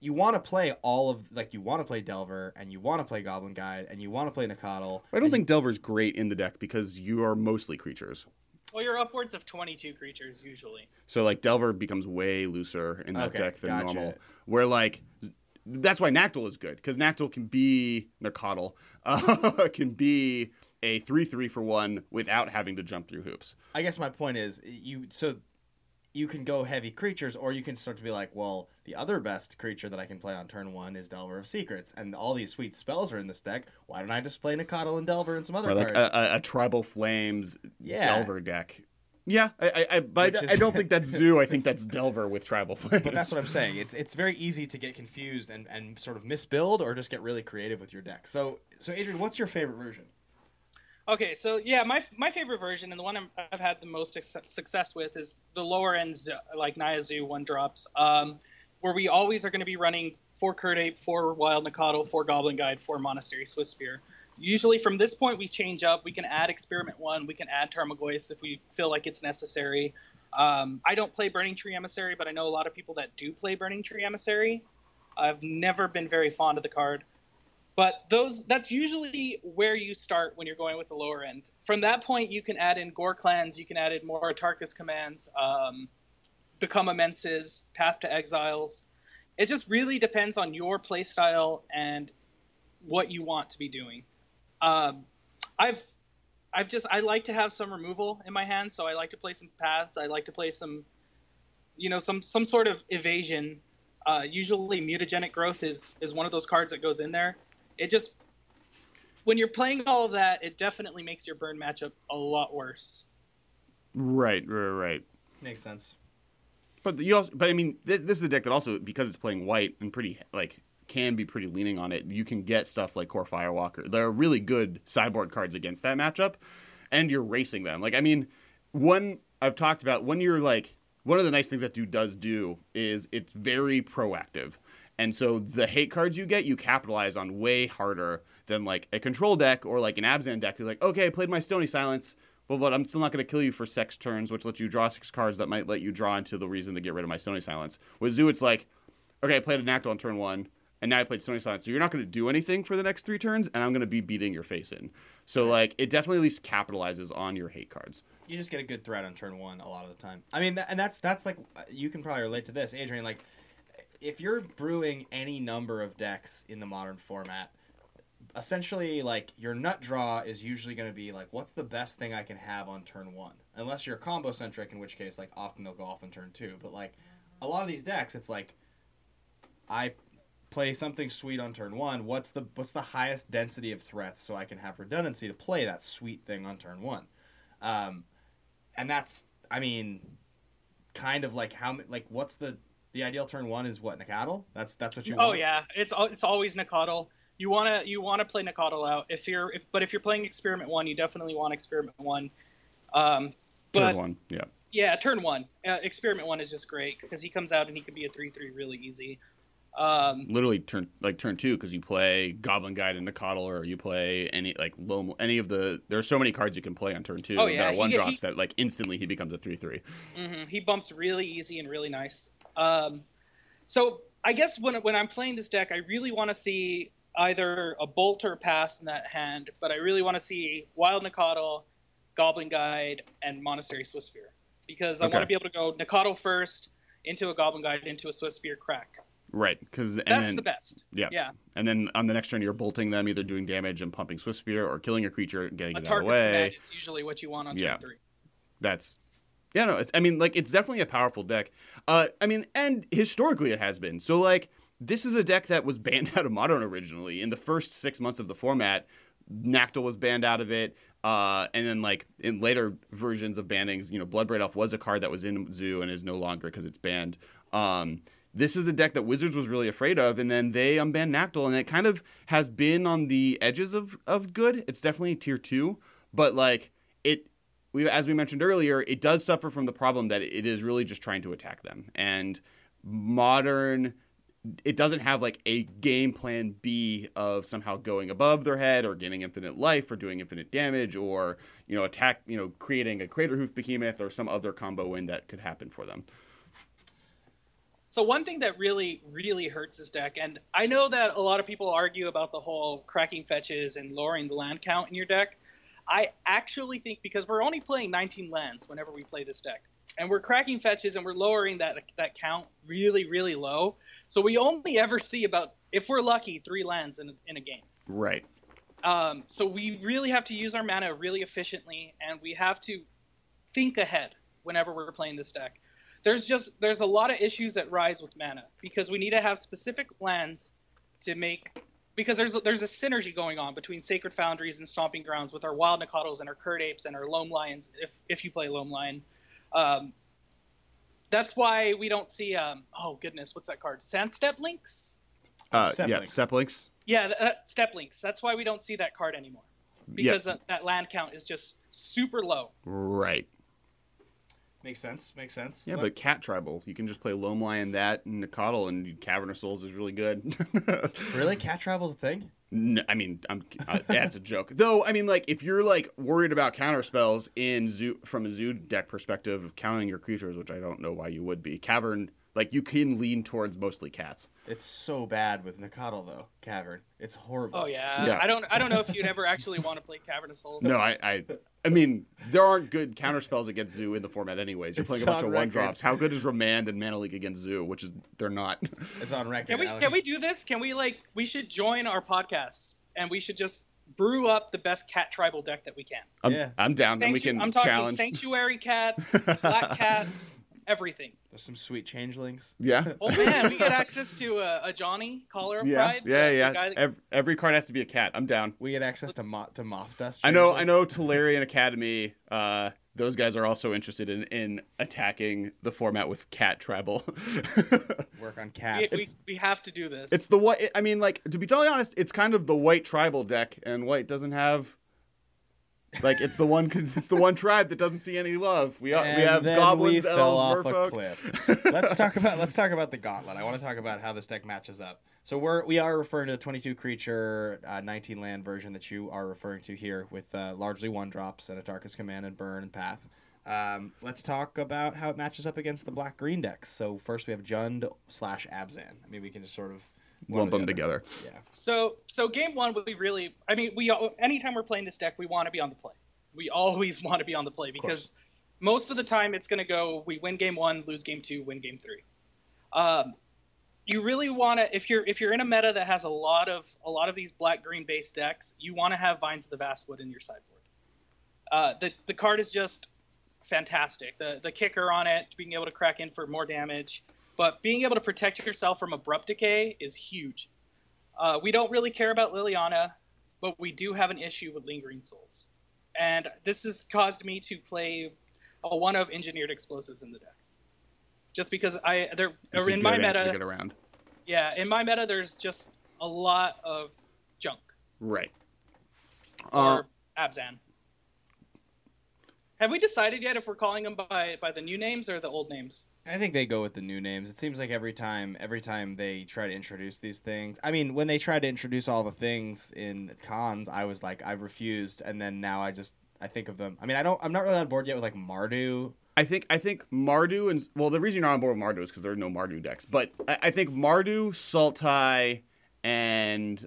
you want to play all of, like, you want to play Delver, and you want to play Goblin Guide, and you want to play Nacatl. I don't think Delver's great in the deck because you are mostly creatures. Well, you're upwards of 22 creatures usually. So, like, Delver becomes way looser in that deck than normal. Where, like, that's why Nactyl is good, because Nactyl can be Nacatl, can be a 3/3 for one without having to jump through hoops. I guess my point is, you can go heavy creatures, or you can start to be like, well, the other best creature that I can play on turn one is Delver of Secrets, and all these sweet spells are in this deck. Why don't I just play Nacatl and Delver and some other cards? Like a Tribal Flames Delver deck. Yeah, I don't think that's Zoo. I think that's Delver with Tribal Flames. But that's what I'm saying. It's very easy to get confused and sort of misbuild or just get really creative with your deck. So Adrian, what's your favorite version? Okay, so yeah, my favorite version and the one I've had the most success with is the lower end, like Naya Zoo one drops, where we always are going to be running 4 Curdape, 4 Wild Nacatl, 4 Goblin Guide, 4 Monastery Swiss Spear. Usually from this point we change up. We can add Experiment 1, we can add Tarmogoyf if we feel like it's necessary. I don't play Burning Tree Emissary, but I know a lot of people that do play Burning Tree Emissary. I've never been very fond of the card. But that's usually where you start when you're going with the lower end. From that point, you can add in Gore Clans, you can add in Moratarka's Commands, Become Immenses, Path to Exiles. It just really depends on your playstyle and what you want to be doing. I like to have some removal in my hand, so I like to play some paths. I like to play some, some sort of evasion. Usually, Mutagenic Growth is one of those cards that goes in there. It just, when you're playing all of that, it definitely makes your burn matchup a lot worse. Right. Makes sense. But I mean, this is a deck that also, because it's playing white and pretty, like, can be pretty leaning on it, you can get stuff like Core Firewalker. There are really good sideboard cards against that matchup, and you're racing them. Like, I mean, one I've talked about, when you're, like, one of the nice things that Dew does do is it's very proactive. And so the hate cards you get, you capitalize on way harder than, like, a control deck or, like, an Abzan deck. You're like, okay, I played my Stony Silence, but I'm still not going to kill you for 6 turns, which lets you draw 6 cards that might let you draw into the reason to get rid of my Stony Silence. With Zoo, it's like, okay, I played a Nactyl on turn 1, and now I played Stony Silence, so you're not going to do anything for the next 3 turns, and I'm going to be beating your face in. So, like, it definitely at least capitalizes on your hate cards. You just get a good threat on turn 1 a lot of the time. I mean, and that's like, you can probably relate to this, Adrian, like, if you're brewing any number of decks in the modern format, essentially, like, your nut draw is usually going to be, like, what's the best thing I can have on turn 1? Unless you're combo-centric, in which case, like, often they'll go off on turn 2. But, like, a lot of these decks, it's like, I play something sweet on turn 1. What's the highest density of threats so I can have redundancy to play that sweet thing on turn 1? And that's, I mean, kind of like how, like, what's the... The ideal turn 1 is what, Nacatl? That's what you want. Oh yeah, it's always Nacatl. You wanna play Nacatl out. If you're playing Experiment 1, you definitely want Experiment 1. Turn 1, yeah. Yeah, turn 1. Experiment 1 is just great because he comes out and he can be a 3/3 really easy. Literally turn 2, because you play Goblin Guide and Nacatl, or you play there are so many cards you can play on turn 2 that are one drops that, like, instantly he becomes a 3/3. Mm-hmm. He bumps really easy and really nice. So I guess when I'm playing this deck, I really want to see either a Bolt or a Path in that hand, but I really want to see Wild Nacatl, Goblin Guide, and Monastery Swiss Spear, because I want to be able to go Nacatl first, into a Goblin Guide, into a Swiss Spear, crack. Right, because that's the best. Yeah. And then on the next turn, you're bolting them, either doing damage and pumping Swiss Spear, or killing your creature and getting it out of the way. It's usually what you want on turn 3. Yeah, no, I mean, like, it's definitely a powerful deck. I mean, and historically it has been. So, like, this is a deck that was banned out of Modern originally. In the first 6 months of the format, Nactyl was banned out of it. And then, like, in later versions of bannings, Bloodbraid Elf was a card that was in Zoo and is no longer because it's banned. This is a deck that Wizards was really afraid of, and then they unbanned Nactyl, and it kind of has been on the edges of good. It's definitely tier 2, but, like, as we mentioned earlier, it does suffer from the problem that it is really just trying to attack them. And Modern it doesn't have like a game plan B of somehow going above their head or gaining infinite life or doing infinite damage or, you know, attack, you know, creating a Crater Hoof Behemoth or some other combo win that could happen for them. So one thing that really, really hurts this deck, and I know that a lot of people argue about the whole cracking fetches and lowering the land count in your deck. I actually think, because we're only playing 19 lands whenever we play this deck, and we're cracking fetches and we're lowering that count really, really low. So we only ever see about, if we're lucky, 3 lands in a game. Right. So we really have to use our mana really efficiently, and we have to think ahead whenever we're playing this deck. There's a lot of issues that rise with mana, because we need to have specific lands to make, because there's a synergy going on between Sacred Foundries and Stomping Grounds with our Wild Nacatls and our Curd Apes and our Loam Lions, if you play Loam Lion. That's why we don't see, oh goodness, what's that card? Sandstep Links? Step Links. Yeah, Step Links. That's why we don't see that card anymore, because that land count is just super low. Right. Makes sense. Makes sense. Yeah, but Cat Tribal, you can just play Loam Lion, that, and Nacatl, and Cavernous Souls is really good. Really, Cat Tribal's a thing? No, I mean, that's a joke. Though, I mean, like, if you're like worried about counter spells in zoo, from a zoo deck perspective, of counting your creatures, which I don't know why you would be. Cavern, like, you can lean towards mostly cats. It's so bad with Nacatl though. Cavern, it's horrible. Oh yeah. I don't know if you'd ever actually want to play Cavernous Souls. No, I mean, there aren't good counterspells against Zoo in the format anyways. You're playing a bunch of one-drops. How good is Remand and Mana Leak against Zoo, which is, they're not. It's on record. Can we do this? Can we, like, we should join our podcasts, and we should just brew up the best Cat Tribal deck that we can. I'm down. Then we can challenge. I'm talking Sanctuary Cats, Black Cats, everything. There's some sweet changelings. Yeah. Oh, man, we get access to a Johnny, Collar of Pride. Yeah. Every card has to be a cat. I'm down. We get access to Moth Dust. I know Tolarian Academy, those guys are also interested in attacking the format with Cat Tribal. Work on cats. We have to do this. It's the what, I mean, like, to be totally honest, it's kind of the white tribal deck, and white doesn't have... Like, it's the one tribe that doesn't see any love. We have goblins, elves, merfolk. Let's talk about the gauntlet. I want to talk about how this deck matches up. So we are referring to the 22 creature, 19 land version that you are referring to here, with largely one drops and a Darkest Command and Burn and Path. Let's talk about how it matches up against the black green decks. So first we have Jund / Abzan. I mean, we can just sort of lump them together. Yeah. So game one, we really, I mean, anytime we're playing this deck, we want to be on the play. We always want to be on the play, because most of the time it's going to go, we win game one, lose game two, win game three. You really want to, if you're in a meta that has a lot of these black green based decks, you want to have Vines of the Vastwood in your sideboard. The card is just fantastic. The kicker on it, being able to crack in for more damage. But being able to protect yourself from Abrupt Decay is huge. We don't really care about Liliana, but we do have an issue with Lingering Souls. And this has caused me to play a one of Engineered Explosives in the deck. Just because in my meta, there's just a lot of junk. Right. Or Abzan. Have we decided yet if we're calling them by the new names or the old names? I think they go with the new names. It seems like every time they try to introduce these things. I mean, when they tried to introduce all the things in cons, I was like, I refused, and then now I think of them. I mean, I'm not really on board yet with like Mardu. I think Mardu, and well, the reason you're not on board with Mardu is because there are no Mardu decks. But I think Mardu, Sultai, and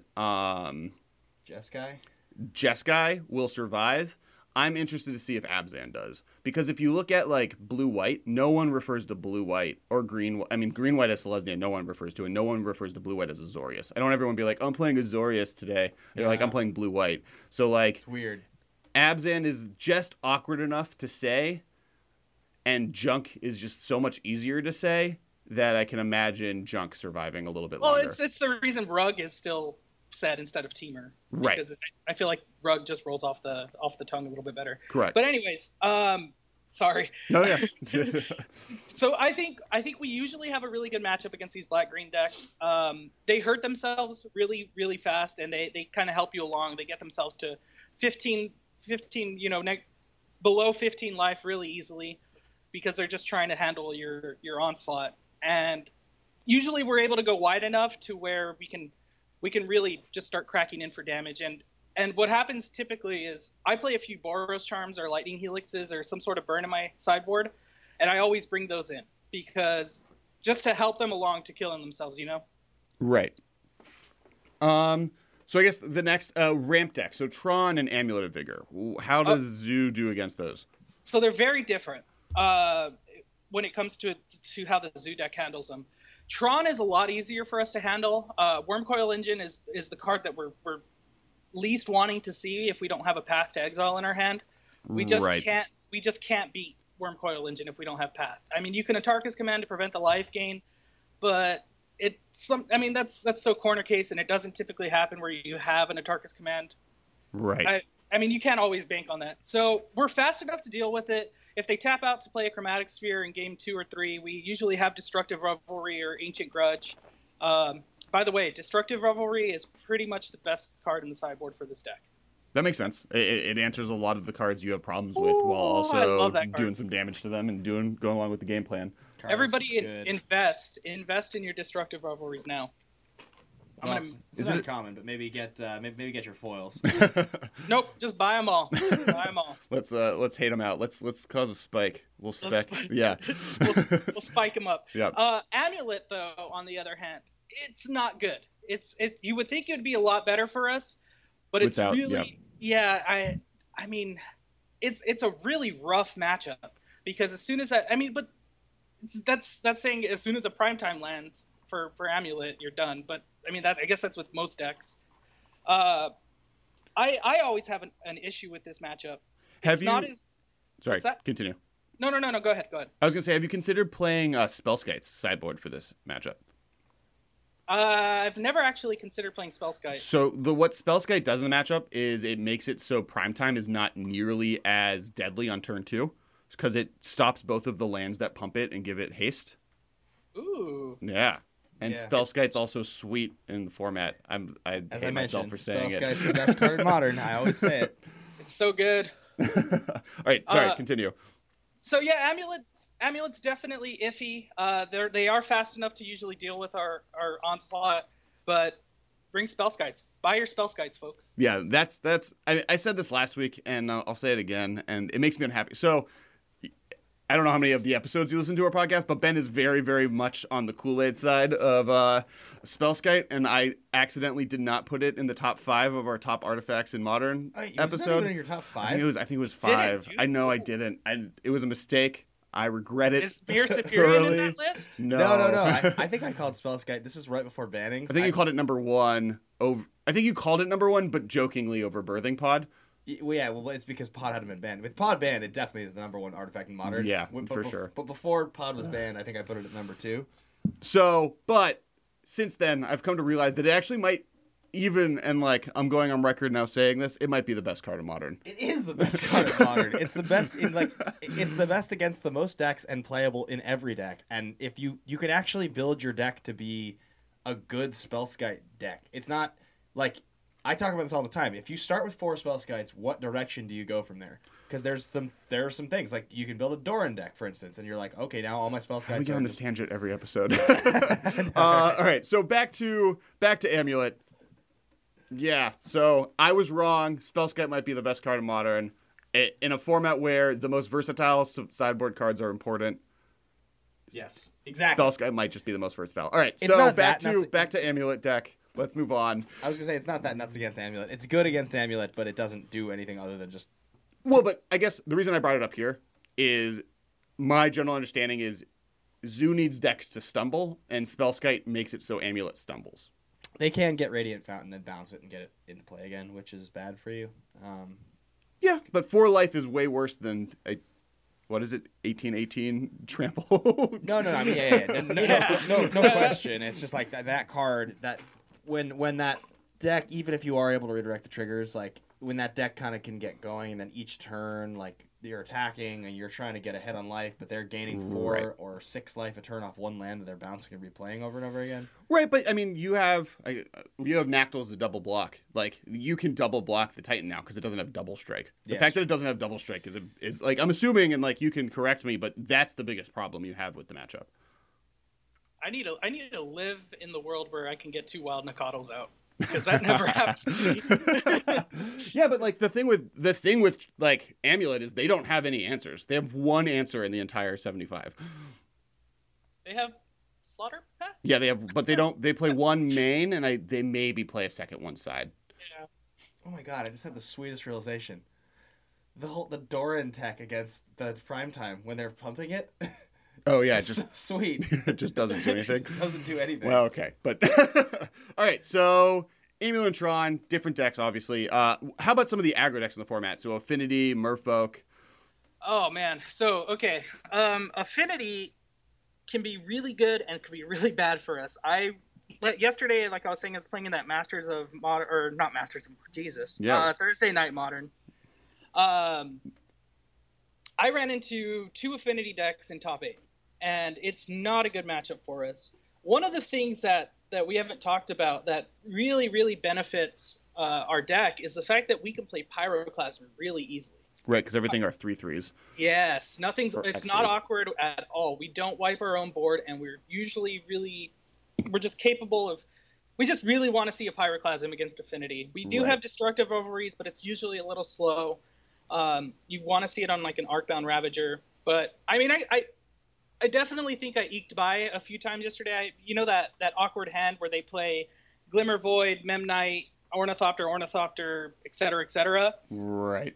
Jeskai will survive. I'm interested to see if Abzan does, because if you look at like blue-white, no one refers to blue-white or green. I mean, green-white as Selesnya, no one refers to, and no one refers to blue-white as Azorius. I don't everyone be like, I'm playing Azorius today. They're like, I'm playing blue-white. So like, it's weird. Abzan is just awkward enough to say, and junk is just so much easier to say that I can imagine junk surviving a little bit longer. Well, it's the reason Rug is still said instead of Teamer, right? Because I feel like Rug just rolls off the tongue a little bit better. Correct. But anyways, sorry. Oh, yeah. So I think we usually have a really good matchup against these black green decks. They hurt themselves really, really fast, and they kind of help you along. They get themselves to 15, you know, below 15 life really easily, because they're just trying to handle your onslaught. And usually we're able to go wide enough to where we can really just start cracking in for damage. And what happens typically is I play a few Boros Charms or Lightning Helixes or some sort of burn in my sideboard, and I always bring those in because just to help them along to killing themselves, you know? Right. So I guess the next ramp deck. So Tron and Amulet of Vigor. How does Zoo do against those? So they're very different when it comes to how the Zoo deck handles them. Tron is a lot easier for us to handle. Wormcoil Engine is the card that we're least wanting to see if we don't have a Path to Exile in our hand. We just can't beat Wormcoil Engine if we don't have Path. I mean, you can Atarka's Command to prevent the life gain, but that's so corner case, and it doesn't typically happen where you have an Atarka's Command. Right. I mean, you can't always bank on that. So we're fast enough to deal with it. If they tap out to play a Chromatic Sphere in game 2 or 3, we usually have Destructive Revelry or Ancient Grudge. By the way, Destructive Revelry is pretty much the best card in the sideboard for this deck. That makes sense. It answers a lot of the cards you have problems with while also doing some damage to them and going along with the game plan. Cards, everybody, invest in your Destructive Revelries now. It's uncommon, but maybe get your foils. Nope, just buy them all. Buy them all. Let's hate them out. Let's cause a spike. We'll spec. Yeah. we'll spike them up. Yeah. Amulet, though, on the other hand, it's not good. It. You would think it would be a lot better for us, but it's I mean, it's a really rough matchup because as soon as that, I mean, but that's saying as soon as a primetime lands for Amulet, you're done. But I mean, I guess that's with most decks. I always have an issue with this matchup. Sorry, continue. No. Go ahead. I was gonna say, have you considered playing Spellskite's sideboard for this matchup? I've never actually considered playing Spellskite. So what Spellskite does in the matchup is it makes it so Primetime is not nearly as deadly on turn 2 because it stops both of the lands that pump it and give it haste. Ooh. Yeah. And yeah. Spellskite's also sweet in the format. I hate myself for saying it. Spellskite's the best card in Modern. I always say it. It's so good. All right, sorry, continue. So yeah, Amulet's definitely iffy. They are fast enough to usually deal with our onslaught, but bring Spellskites. Buy your Spellskites, folks. Yeah, that's. I said this last week, and I'll say it again, and it makes me unhappy. So. I don't know how many of the episodes you listen to our podcast, but Ben is very, very much on the Kool-Aid side of Spellskite, and I accidentally did not put it in the top 5 of our top artifacts in Modern episode. Not even in your top 5? I think it was 5. Did it, I know I didn't. It was a mistake. I regret it. Is Spear Superior in that list? No. I think I called Spellskite. This is right before banning. I think you called it number 1. I think you called it number 1, but jokingly over Birthing Pod. Well, yeah, it's because Pod hadn't been banned. With Pod banned, it definitely is the number 1 artifact in Modern. Yeah, for sure. But before Pod was banned, I think I put it at number 2. So, but since then, I've come to realize that it actually might even, and like I'm going on record now saying this, it might be the best card in Modern. It is the best card in Modern. It's the best in it's the best against the most decks and playable in every deck. And if you could actually build your deck to be a good Spellskite deck, it's not like. I talk about this all the time. If you start with 4 Spellskites, what direction do you go from there? Because there are some things. Like, you can build a Doran deck, for instance, and you're like, okay, now all my Spellskites. We get on this tangent every episode. All right, so back to Amulet. Yeah, so I was wrong. Spellskite might be the best card in Modern. In a format where the most versatile sideboard cards are important. Yes, exactly. Spellskite might just be the most versatile. All right, so back to Amulet deck. Let's move on. I was going to say, it's not that nuts against Amulet. It's good against Amulet, but it doesn't do anything other than just... Well, but I guess the reason I brought it up here is my general understanding is Zoo needs decks to stumble, and Spellskite makes it so Amulet stumbles. They can get Radiant Fountain and bounce it and get it into play again, which is bad for you. Yeah, but 4 life is way worse than... What is it? 18/18 trample? No. I mean, yeah. No question. It's just like that card that... When that deck, even if you are able to redirect the triggers, like when that deck kind of can get going, and then each turn, like you're attacking and you're trying to get ahead on life, but they're gaining 4 or 6 life a turn off 1 land that they're bouncing and replaying over and over again. Right, but I mean, you have Nactyl as a double block. Like you can double block the Titan now because it doesn't have double strike. The fact that it doesn't have double strike is like I'm assuming, and like you can correct me, but that's the biggest problem you have with the matchup. I need to live in the world where I can get two wild Nakatos out, because that never happens to me. Yeah, but like the thing with like Amulet is they don't have any answers. They have one answer in the entire 75. They have Slaughter Path? Yeah, they have, but they don't. They play one main, and they maybe play a second one side. Yeah. Oh my god! I just had the sweetest realization. The Doran tech against the primetime when they're pumping it. Oh yeah, it's just so sweet. It just doesn't do anything. It doesn't do anything. Well, okay, but all right. So Emu and Tron, different decks, obviously. How about some of the aggro decks in the format? So Affinity, Merfolk. Oh man. So okay, Affinity can be really good and can be really bad for us. Yesterday, like I was saying, I was playing in that Masters of Modern, or not Masters of Jesus. Yeah. Thursday night Modern. I ran into two Affinity decks in top 8, and it's not a good matchup for us. One of the things that we haven't talked about that really, really benefits our deck is the fact that we can play Pyroclasm really easily. Right, because everything are 3/3s. Yes, it's not awkward at all. We don't wipe our own board, and we're usually really... We're just capable of... We just really want to see a Pyroclasm against Affinity. We do have Destructive Ovaries, but it's usually a little slow. You want to see it on like an Arcbound Ravager, but I mean, I definitely think I eked by a few times yesterday. That awkward hand where they play Glimmer Void, Memnite, Ornithopter, etc. Right.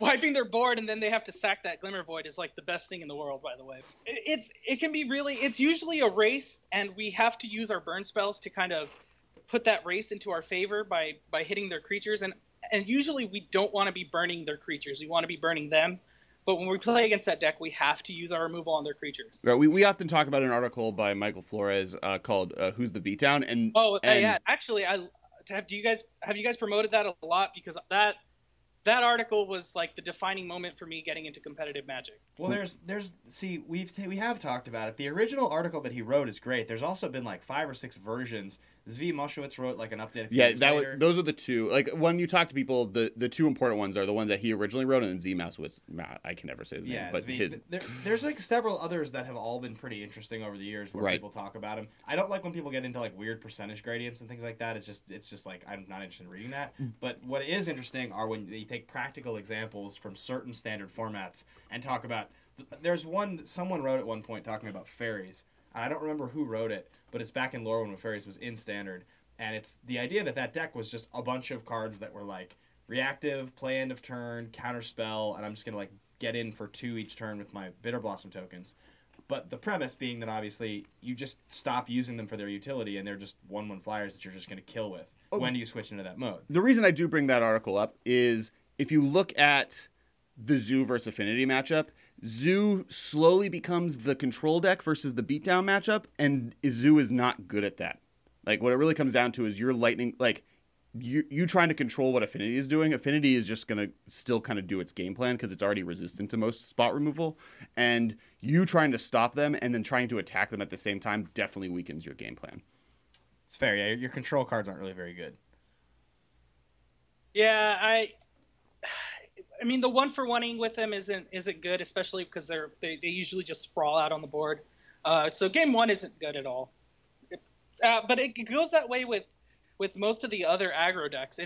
wiping their board, and then they have to sack that Glimmer Void is like the best thing in the world, by the way. It's usually a race, and we have to use our burn spells to kind of put that race into our favor by hitting their creatures, and usually we don't want to be burning their creatures. We want to be burning them. But when we play against that deck, we have to use our removal on their creatures. Right. We often talk about an article by Michael Flores called "Who's the Beatdown?" Yeah. Actually, have you guys promoted that a lot, because that article was like the defining moment for me getting into competitive Magic. Well, we have talked about it. The original article that he wrote is great. There's also been like 5 or 6 versions. Zvi Mowshowitz wrote like an update. Yeah, those are the two. Like when you talk to people, the two important ones are the one that he originally wrote, and then Zvi Mowshowitz. I can never say his name. But Zvi, there's like several others that have all been pretty interesting over the years where people talk about him. I don't like when people get into like weird percentage gradients and things like that. It's just like I'm not interested in reading that. But what is interesting are when they take practical examples from certain standard formats and talk about. There's one that someone wrote at one point talking about fairies. I don't remember who wrote it, but it's back in lore when Fairies was in Standard, and it's the idea that deck was just a bunch of cards that were like reactive, play end of turn, counterspell, and I'm just gonna like get in for 2 each turn with my Bitter Blossom tokens. But the premise being that obviously you just stop using them for their utility, and they're just 1/1 flyers that you're just gonna kill with. When do you switch into that mode? The reason I do bring that article up is if you look at the Zoo versus Affinity matchup. Zoo slowly becomes the control deck versus the beatdown matchup, and Zoo is not good at that. Like, what it really comes down to is you're lightning, like, you trying to control what Affinity is doing. Affinity is just going to still kind of do its game plan because it's already resistant to most spot removal, and you trying to stop them and then trying to attack them at the same time definitely weakens your game plan. It's fair, yeah. Your control cards aren't really very good. Yeah, I mean, the 1-for-1-ing with them isn't good, especially because they usually just sprawl out on the board. So game 1 isn't good at all. But it goes that way with most of the other aggro decks.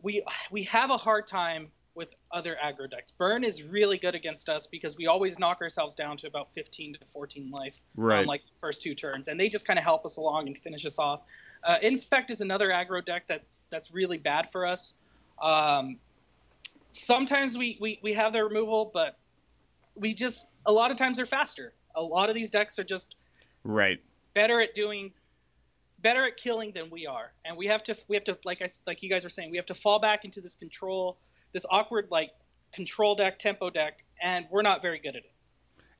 We have a hard time with other aggro decks. Burn is really good against us because we always knock ourselves down to about 15 to 14 life on like the first 2 turns, and they just kind of help us along and finish us off. Infect is another aggro deck that's really bad for us. Sometimes we have their removal, but a lot of times they're faster. A lot of these decks are just better at killing than we are, and we have to like you guys were saying, we have to fall back into this awkward like control deck, tempo deck, and we're not very good at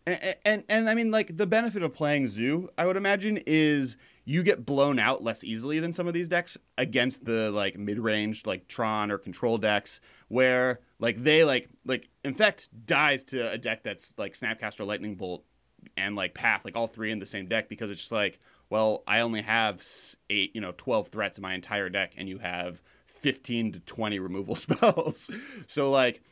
it. And I mean, like, the benefit of playing Zoo, I would imagine, is you get blown out less easily than some of these decks against the like mid-range like Tron or control decks, where like they like Infect dies to a deck that's like Snapcaster, Lightning Bolt, and like Path, like all 3 in the same deck, because it's just like, well, I only have 8, 12 threats in my entire deck, and you have 15 to 20 removal spells, so like.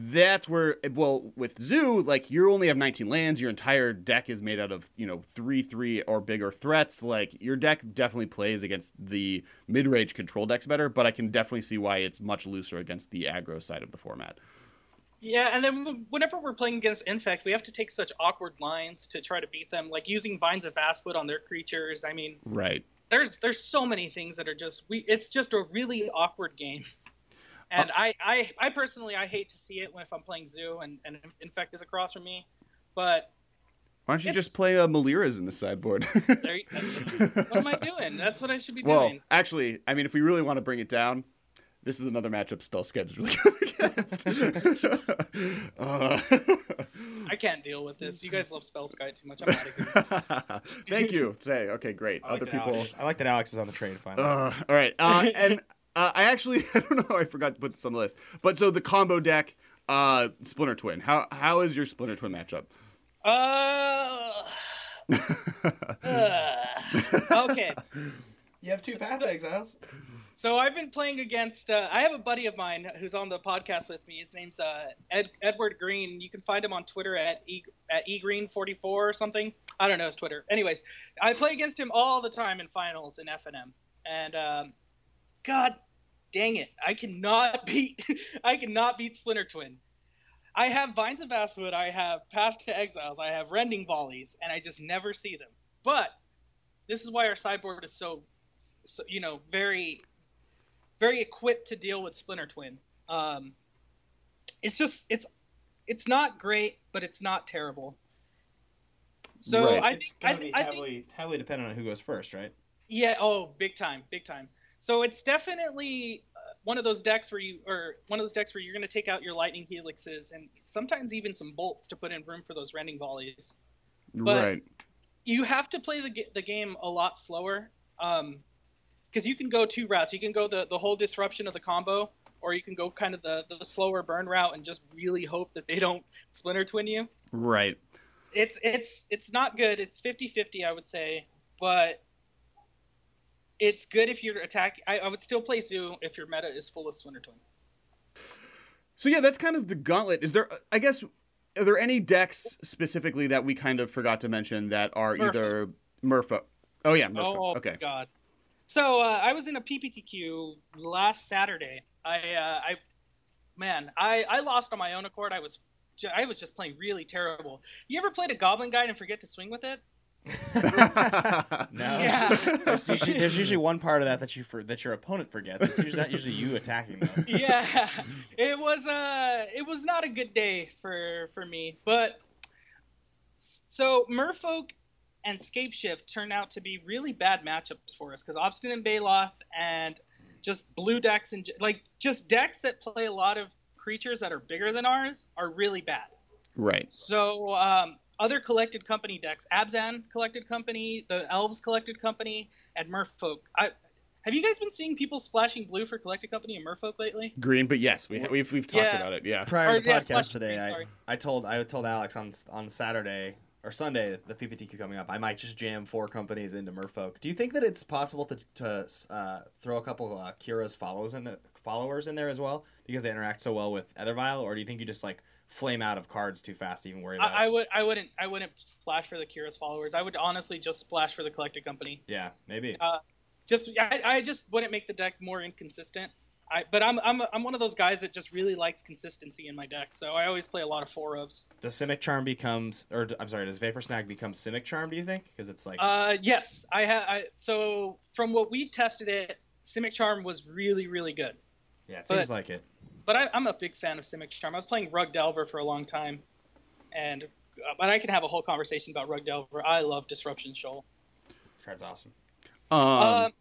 that's where, well, with Zoo, like, you only have 19 lands. Your entire deck is made out of, you know, 3/3 or bigger threats. Like, your deck definitely plays against the mid-range control decks better, but I can definitely see why it's much looser against the aggro side of the format. Yeah, and then whenever we're playing against Infect, we have to take such awkward lines to try to beat them, like using Vines of Basswood on their creatures. I mean, right. There's so many things that are just it's just a really awkward game. And I personally, I hate to see it when if I'm playing Zoo and Infect is across from me, but why don't you just play Malira's in the sideboard? What am I doing? That's what I should be doing. Well, actually, I mean, if we really want to bring it down, this is another matchup Spellscape is really good against. I can't deal with this. You guys love Spellscape too much. I'm out of here. Thank you. Say okay, great. Other people. Alex. I like that Alex is on the train finally. All right, and. I don't know, I forgot to put this on the list. But so the combo deck, Splinter Twin. How is your Splinter Twin matchup? Okay. You have two path exiles. So I've been playing against, I have a buddy of mine who's on the podcast with me. His name's Edward Green. You can find him on Twitter at egreen44 or something. I don't know his Twitter. Anyways, I play against him all the time in finals in FNM. And, God dang it. I cannot beat Splinter Twin. I have Vines of Basswood, I have Path to Exiles, I have Rending Volleys, and I just never see them. But this is why our sideboard is so you know, very, very equipped to deal with Splinter Twin. It's not great, but it's not terrible. So right. I think it's gonna be heavily dependent on who goes first, right? Yeah, oh, big time. So it's definitely one of those decks where you're going to take out your Lightning Helixes and sometimes even some Bolts to put in room for those Rending Volleys. But right. You have to play the game a lot slower because you can go two routes. You can go the whole disruption of the combo, or you can go kind of the slower burn route and just really hope that they don't Splinter Twin you. Right. It's not good. It's 50-50, I would say, but. It's good if you're attacking. I would still play Zoo if your meta is full of Splinter Twin. So yeah, that's kind of the gauntlet. Are there any decks specifically that we kind of forgot to mention that are Murphy. Either Murpho? Oh yeah, Murpho. Oh okay. God. So I was in a PPTQ last Saturday. I lost on my own accord. I was just playing really terrible. You ever played a Goblin Guide and forget to swing with it? No. Yeah. There's usually one part of that your opponent forgets. It's usually not usually you attacking them. Yeah, it was not a good day for me. But so Merfolk and Scapeshift turned out to be really bad matchups for us because Obstinate Baloth and just blue decks and just decks that play a lot of creatures that are bigger than ours are really bad. Right. So. Other Collected Company decks, Abzan Collected Company, the Elves Collected Company, and Merfolk. Have you guys been seeing people splashing blue for Collected Company and Merfolk lately? Green, but yes, we've talked about it. Yeah. Prior to the podcast today, I told Alex on Saturday or Sunday, the PPTQ coming up, I might just jam 4 companies into Merfolk. Do you think that it's possible to throw a couple Kira's followers in there as well because they interact so well with Ethervile, or do you think you just like flame out of cards too fast to even worry about it? I wouldn't splash for the Kira's followers. I would honestly just splash for the Collected Company. Yeah, maybe. I just wouldn't make the deck more inconsistent. But I'm one of those guys that just really likes consistency in my deck, so I always play a lot of 4-ofs. Does Vapor Snag become Simic Charm, do you think? Because it's like yes, so from what we tested it, Simic Charm was really, really good. Yeah, seems like it. But I'm a big fan of Simic Charm. I was playing Rug Delver for a long time, but I can have a whole conversation about Rug Delver. I love Disruption Shoal. Card's awesome. But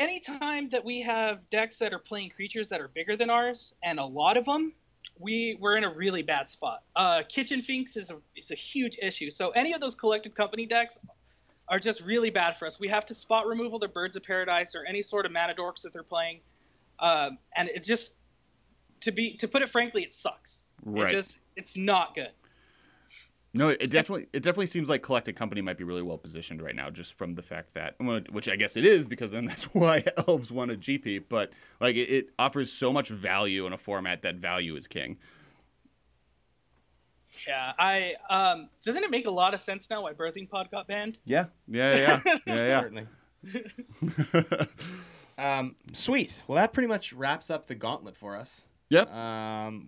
anytime that we have decks that are playing creatures that are bigger than ours, and a lot of them, we're in a really bad spot. Kitchen Finks is a huge issue. So any of those Collected Company decks are just really bad for us. We have to spot removal the Birds of Paradise or any sort of Mana Dorks that they're playing, and it just. To put it frankly, it sucks. Right. It's not good. No, it definitely seems like Collected Company might be really well positioned right now, just from the fact that, which I guess it is, because then that's why Elves won a GP. But like it offers so much value in a format that value is king. Yeah, I doesn't it make a lot of sense now why Birthing Pod got banned? Yeah. Certainly. Sweet. Well, that pretty much wraps up the gauntlet for us. Yep.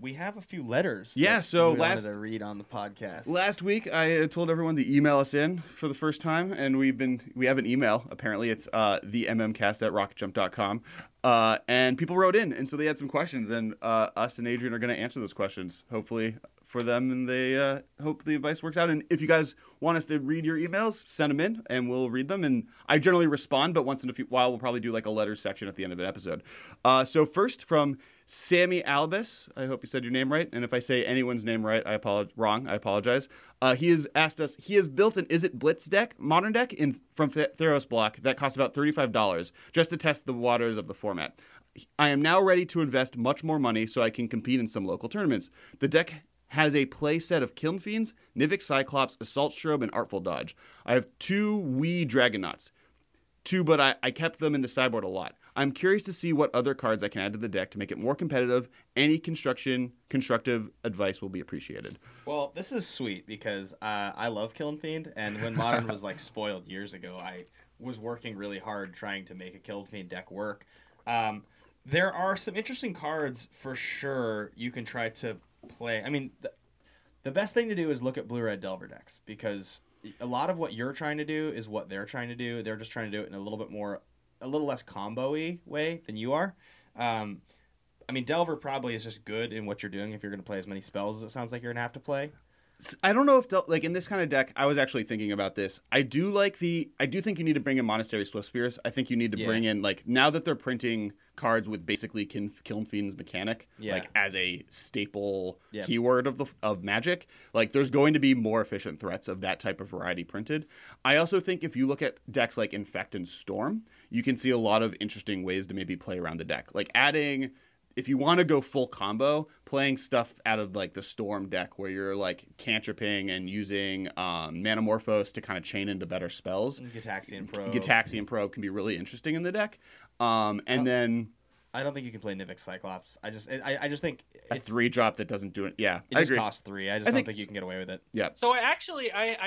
We have a few letters. Yeah. So last to read on the podcast. Last week, I told everyone to email us in for the first time, and we have an email. Apparently, it's themmcast@rocketjump.com, and people wrote in, and so they had some questions, and us and Adrian are going to answer those questions. Hopefully. For them, and they hope the advice works out. And if you guys want us to read your emails, send them in and we'll read them. And I generally respond, but once in a few while we'll probably do like a letters section at the end of an episode. So first from Sammy Albus, I hope you said your name right, and if I say anyone's name right, I apologize. He has asked us, he has built an Is It Blitz deck, modern deck from Theros block that cost about $35 just to test the waters of the format. I am now ready to invest much more money so I can compete in some local tournaments. The deck has a play set of Kiln Fiends, Nivik Cyclops, Assault Strobe, and Artful Dodge. I have two Wee Dragonauts. But I kept them in the sideboard a lot. I'm curious to see what other cards I can add to the deck to make it more competitive. Any constructive advice will be appreciated. Well, this is sweet because I love Kiln Fiend, and when Modern was like spoiled years ago, I was working really hard trying to make a Kiln Fiend deck work. There are some interesting cards for sure you can try to play. I mean, the best thing to do is look at blue-red Delver decks, because a lot of what you're trying to do is what they're trying to do. They're just trying to do it in a little less combo-y way than you are. I mean, Delver probably is just good in what you're doing if you're going to play as many spells as it sounds like you're going to have to play. I don't know if like in this kind of deck, I was actually thinking about this. I do think you need to bring in Monastery Swift Spears. I think you need to bring in, like, now that they're printing cards with basically Kiln Fiend's mechanic, like as a staple keyword of Magic, like there's going to be more efficient threats of that type of variety printed. I also think if you look at decks like Infect and Storm, you can see a lot of interesting ways to maybe play around the deck, like adding. If you want to go full combo, playing stuff out of like the Storm deck where you're like cantripping and using Manamorphose to kind of chain into better spells. Gitaxian Probe can be really interesting in the deck. I don't think you can play Nivik Cyclops. I just think it's a 3-drop that doesn't do it. Yeah, it just costs 3. I don't think you can get away with it. Yeah. So I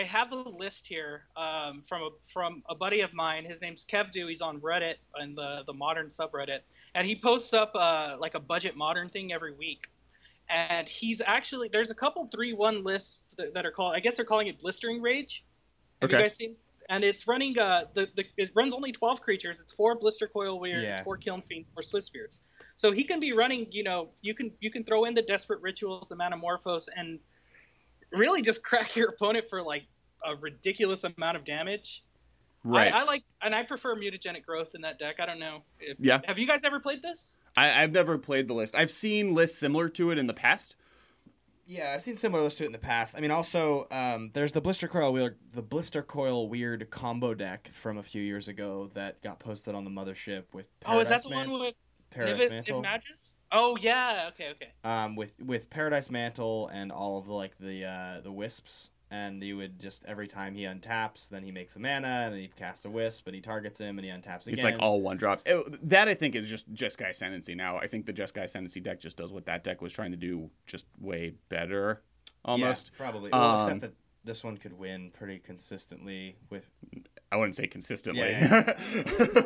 have a list here from a buddy of mine. His name's Kev Du. He's on Reddit and the Modern subreddit, and he posts up like a budget Modern thing every week. And he's actually there's a couple 3-1 lists that are called. I guess they're calling it Blistering Rage. Have you guys seen? And it's running it runs only 12 creatures. It's 4 Blister Coil Weird, it's 4 Kiln Fiends, 4 Swift Spears. So he can be running, you can throw in the Desperate Rituals, the Manamorphose, and really just crack your opponent for like a ridiculous amount of damage. Right. I prefer Mutagenic Growth in that deck. I don't know. Have you guys ever played this? I've never played the list. I've seen lists similar to it in the past. Yeah, I've seen similar lists to it in the past. I mean, also, there's the Blister Coil Weird combo deck from a few years ago that got posted on the mothership with Paradise. Oh, is that the one with Paradise Mantle? Magus? Oh, yeah. Okay. With Paradise Mantle and all of the wisps, and you would just every time he untaps, then he makes a mana and he casts a wisp, but he targets him and he untaps again. It's like all 1-drops. That I think is just Jeskai Ascendancy now. I think the Jeskai Ascendancy deck just does what that deck was trying to do just way better, almost. Yeah, probably. Well, except that this one could win pretty consistently with. I wouldn't say consistently. Yeah.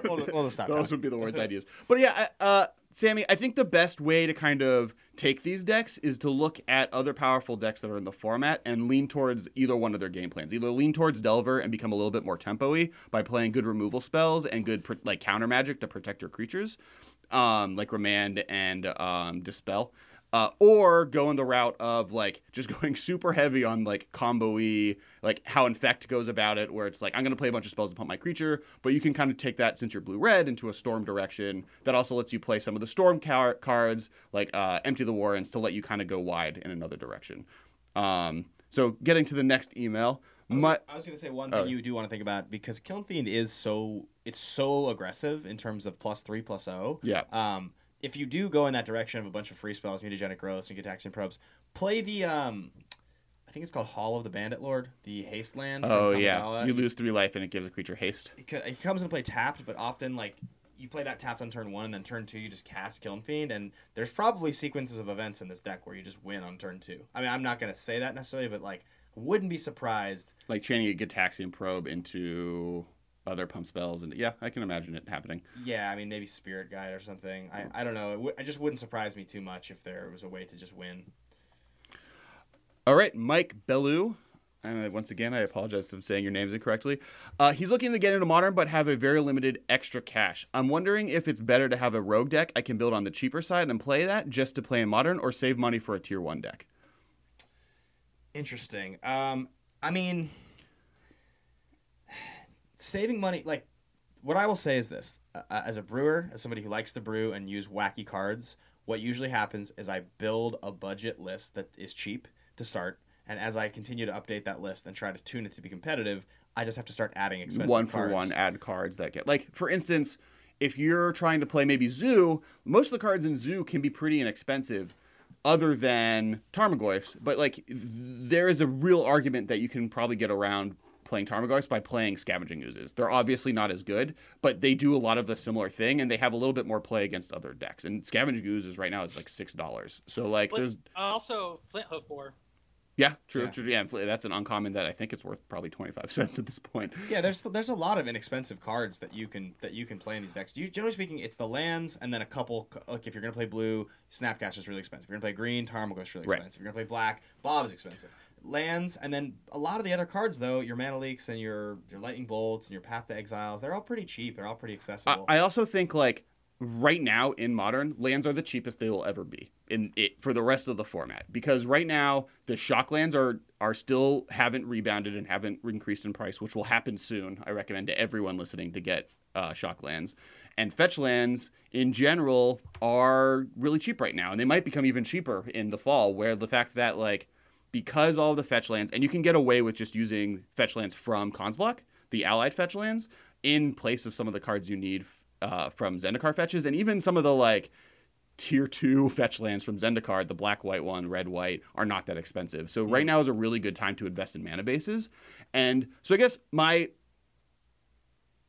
We'll just stop. Those would be the words I'd use. But yeah, Sammy, I think the best way to kind of take these decks is to look at other powerful decks that are in the format and lean towards either one of their game plans. Either lean towards Delver and become a little bit more tempo-y by playing good removal spells and good like counter magic to protect your creatures, like Remand and Dispel. Or go in the route of like just going super heavy on like combo-y, like how Infect goes about it, where it's like I'm going to play a bunch of spells to pump my creature, but you can kind of take that since you're blue-red into a Storm direction that also lets you play some of the Storm cards like Empty the Warrens to let you kind of go wide in another direction. So getting to the next email. I was going to say one thing you do want to think about, because Kiln Fiend is so aggressive in terms of +3/+0. Yeah. If you do go in that direction of a bunch of free spells, Mutagenic Growths, and Gitaxian Probes, play the, I think it's called Hall of the Bandit Lord, the Haste Land. Oh, yeah. You lose 3 life and it gives a creature haste. It comes into play tapped, but often, like, you play that tapped on turn one, and then turn two you just cast Kiln Fiend, and there's probably sequences of events in this deck where you just win on turn two. I mean, I'm not going to say that necessarily, but like, wouldn't be surprised. Like chaining a Gitaxian Probe into other pump spells, and yeah, I can imagine it happening. Yeah, I mean, maybe Spirit Guide or something. I don't know. It just wouldn't surprise me too much if there was a way to just win. All right, Mike Bellew. And once again, I apologize if I'm saying your names incorrectly. He's looking to get into Modern, but have a very limited extra cash. I'm wondering if it's better to have a rogue deck I can build on the cheaper side and play that just to play in Modern, or save money for a Tier 1 deck. Interesting. I mean, saving money, like, what I will say is this. As a brewer, as somebody who likes to brew and use wacky cards, what usually happens is I build a budget list that is cheap to start. And as I continue to update that list and try to tune it to be competitive, I just have to start adding expensive cards. One-for-one add cards that get... Like, for instance, if you're trying to play maybe Zoo, most of the cards in Zoo can be pretty inexpensive other than Tarmogoyfs. But, like, there is a real argument that you can probably get around playing Tarmogoyfs by playing Scavenging Oozes. They're obviously not as good, but they do a lot of the similar thing, and they have a little bit more play against other decks. And Scavenging Oozes right now is, like, $6. So, like, but there's... Also, Flinthoof Boar. Yeah, true, yeah. True. Yeah, that's an uncommon that I think it's worth probably 25 cents at this point. Yeah, there's a lot of inexpensive cards that you can play in these decks. Generally speaking, it's the lands and then a couple. Like if you're gonna play blue, Snapcaster's really expensive. If you're gonna play green, Tarmogoyf's really expensive. Right. If you're gonna play black, Bob's expensive. Lands and then a lot of the other cards though, your Mana Leaks and your Lightning Bolts and your Path to Exiles, they're all pretty cheap. They're all pretty accessible. I also think like. Right now in Modern, lands are the cheapest they will ever be in it for the rest of the format because right now the shock lands are still haven't rebounded and haven't increased in price, which will happen soon. I recommend to everyone listening to get shock lands, and fetch lands in general are really cheap right now, and they might become even cheaper in the fall. Where the fact that like because all the fetch lands, and you can get away with just using fetch lands from Khans Block, the allied fetch lands in place of some of the cards you need. From Zendikar fetches, and even some of the like tier 2 fetch lands from Zendikar, the black white one, red white, are not that expensive. So right now is a really good time to invest in mana bases. And so I guess my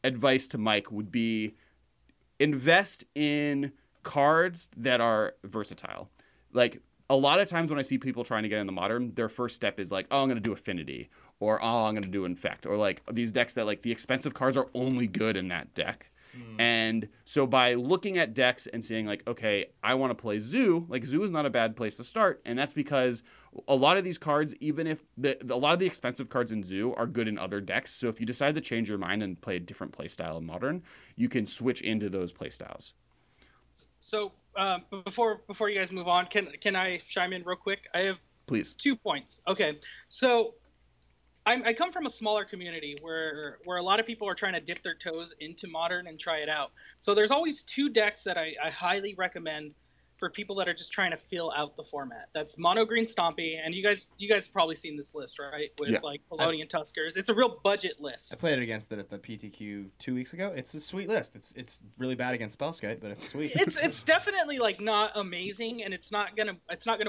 advice to Mike would be invest in cards that are versatile. Like a lot of times when I see people trying to get in the Modern, their first step is like, oh, I'm going to do Affinity, or oh, I'm going to do Infect, or like these decks that like the expensive cards are only good in that deck. And so by looking at decks and seeing like, okay, I want to play Zoo, like Zoo is not a bad place to start. And that's because a lot of these cards, even if a lot of the expensive cards in Zoo are good in other decks. So if you decide to change your mind and play a different play style in Modern, you can switch into those play styles. So before you guys move on, can I chime in real quick? I have please 2 points. Okay, so I come from a smaller community where a lot of people are trying to dip their toes into Modern and try it out. So there's always 2 decks that I highly recommend for people that are just trying to fill out the format. That's Mono Green Stompy, and you guys have probably seen this list, right? With like Polonian Tuskers. It's a real budget list. I played it against it at the PTQ 2 weeks ago. It's a sweet list. It's really bad against Spellskite, but it's sweet. It's definitely like not amazing, and it's not gonna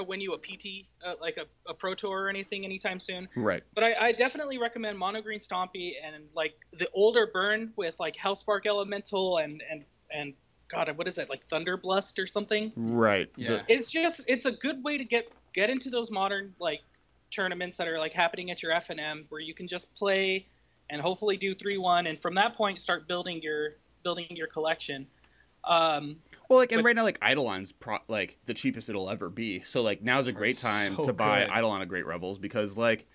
win you a PT like a Pro Tour or anything anytime soon. Right. But I definitely recommend Mono Green Stompy and like the older burn with like Hellspark Elemental and God, what is that, like Thunder Blust or something? Right. Yeah. It's a good way to get into those Modern like tournaments that are like happening at your F&M where you can just play and hopefully do 3-1 and from that point start building your collection. Well, like, and right now, like Eidolon's like the cheapest it'll ever be. So like now's a great time to buy Eidolon of Great Revels because like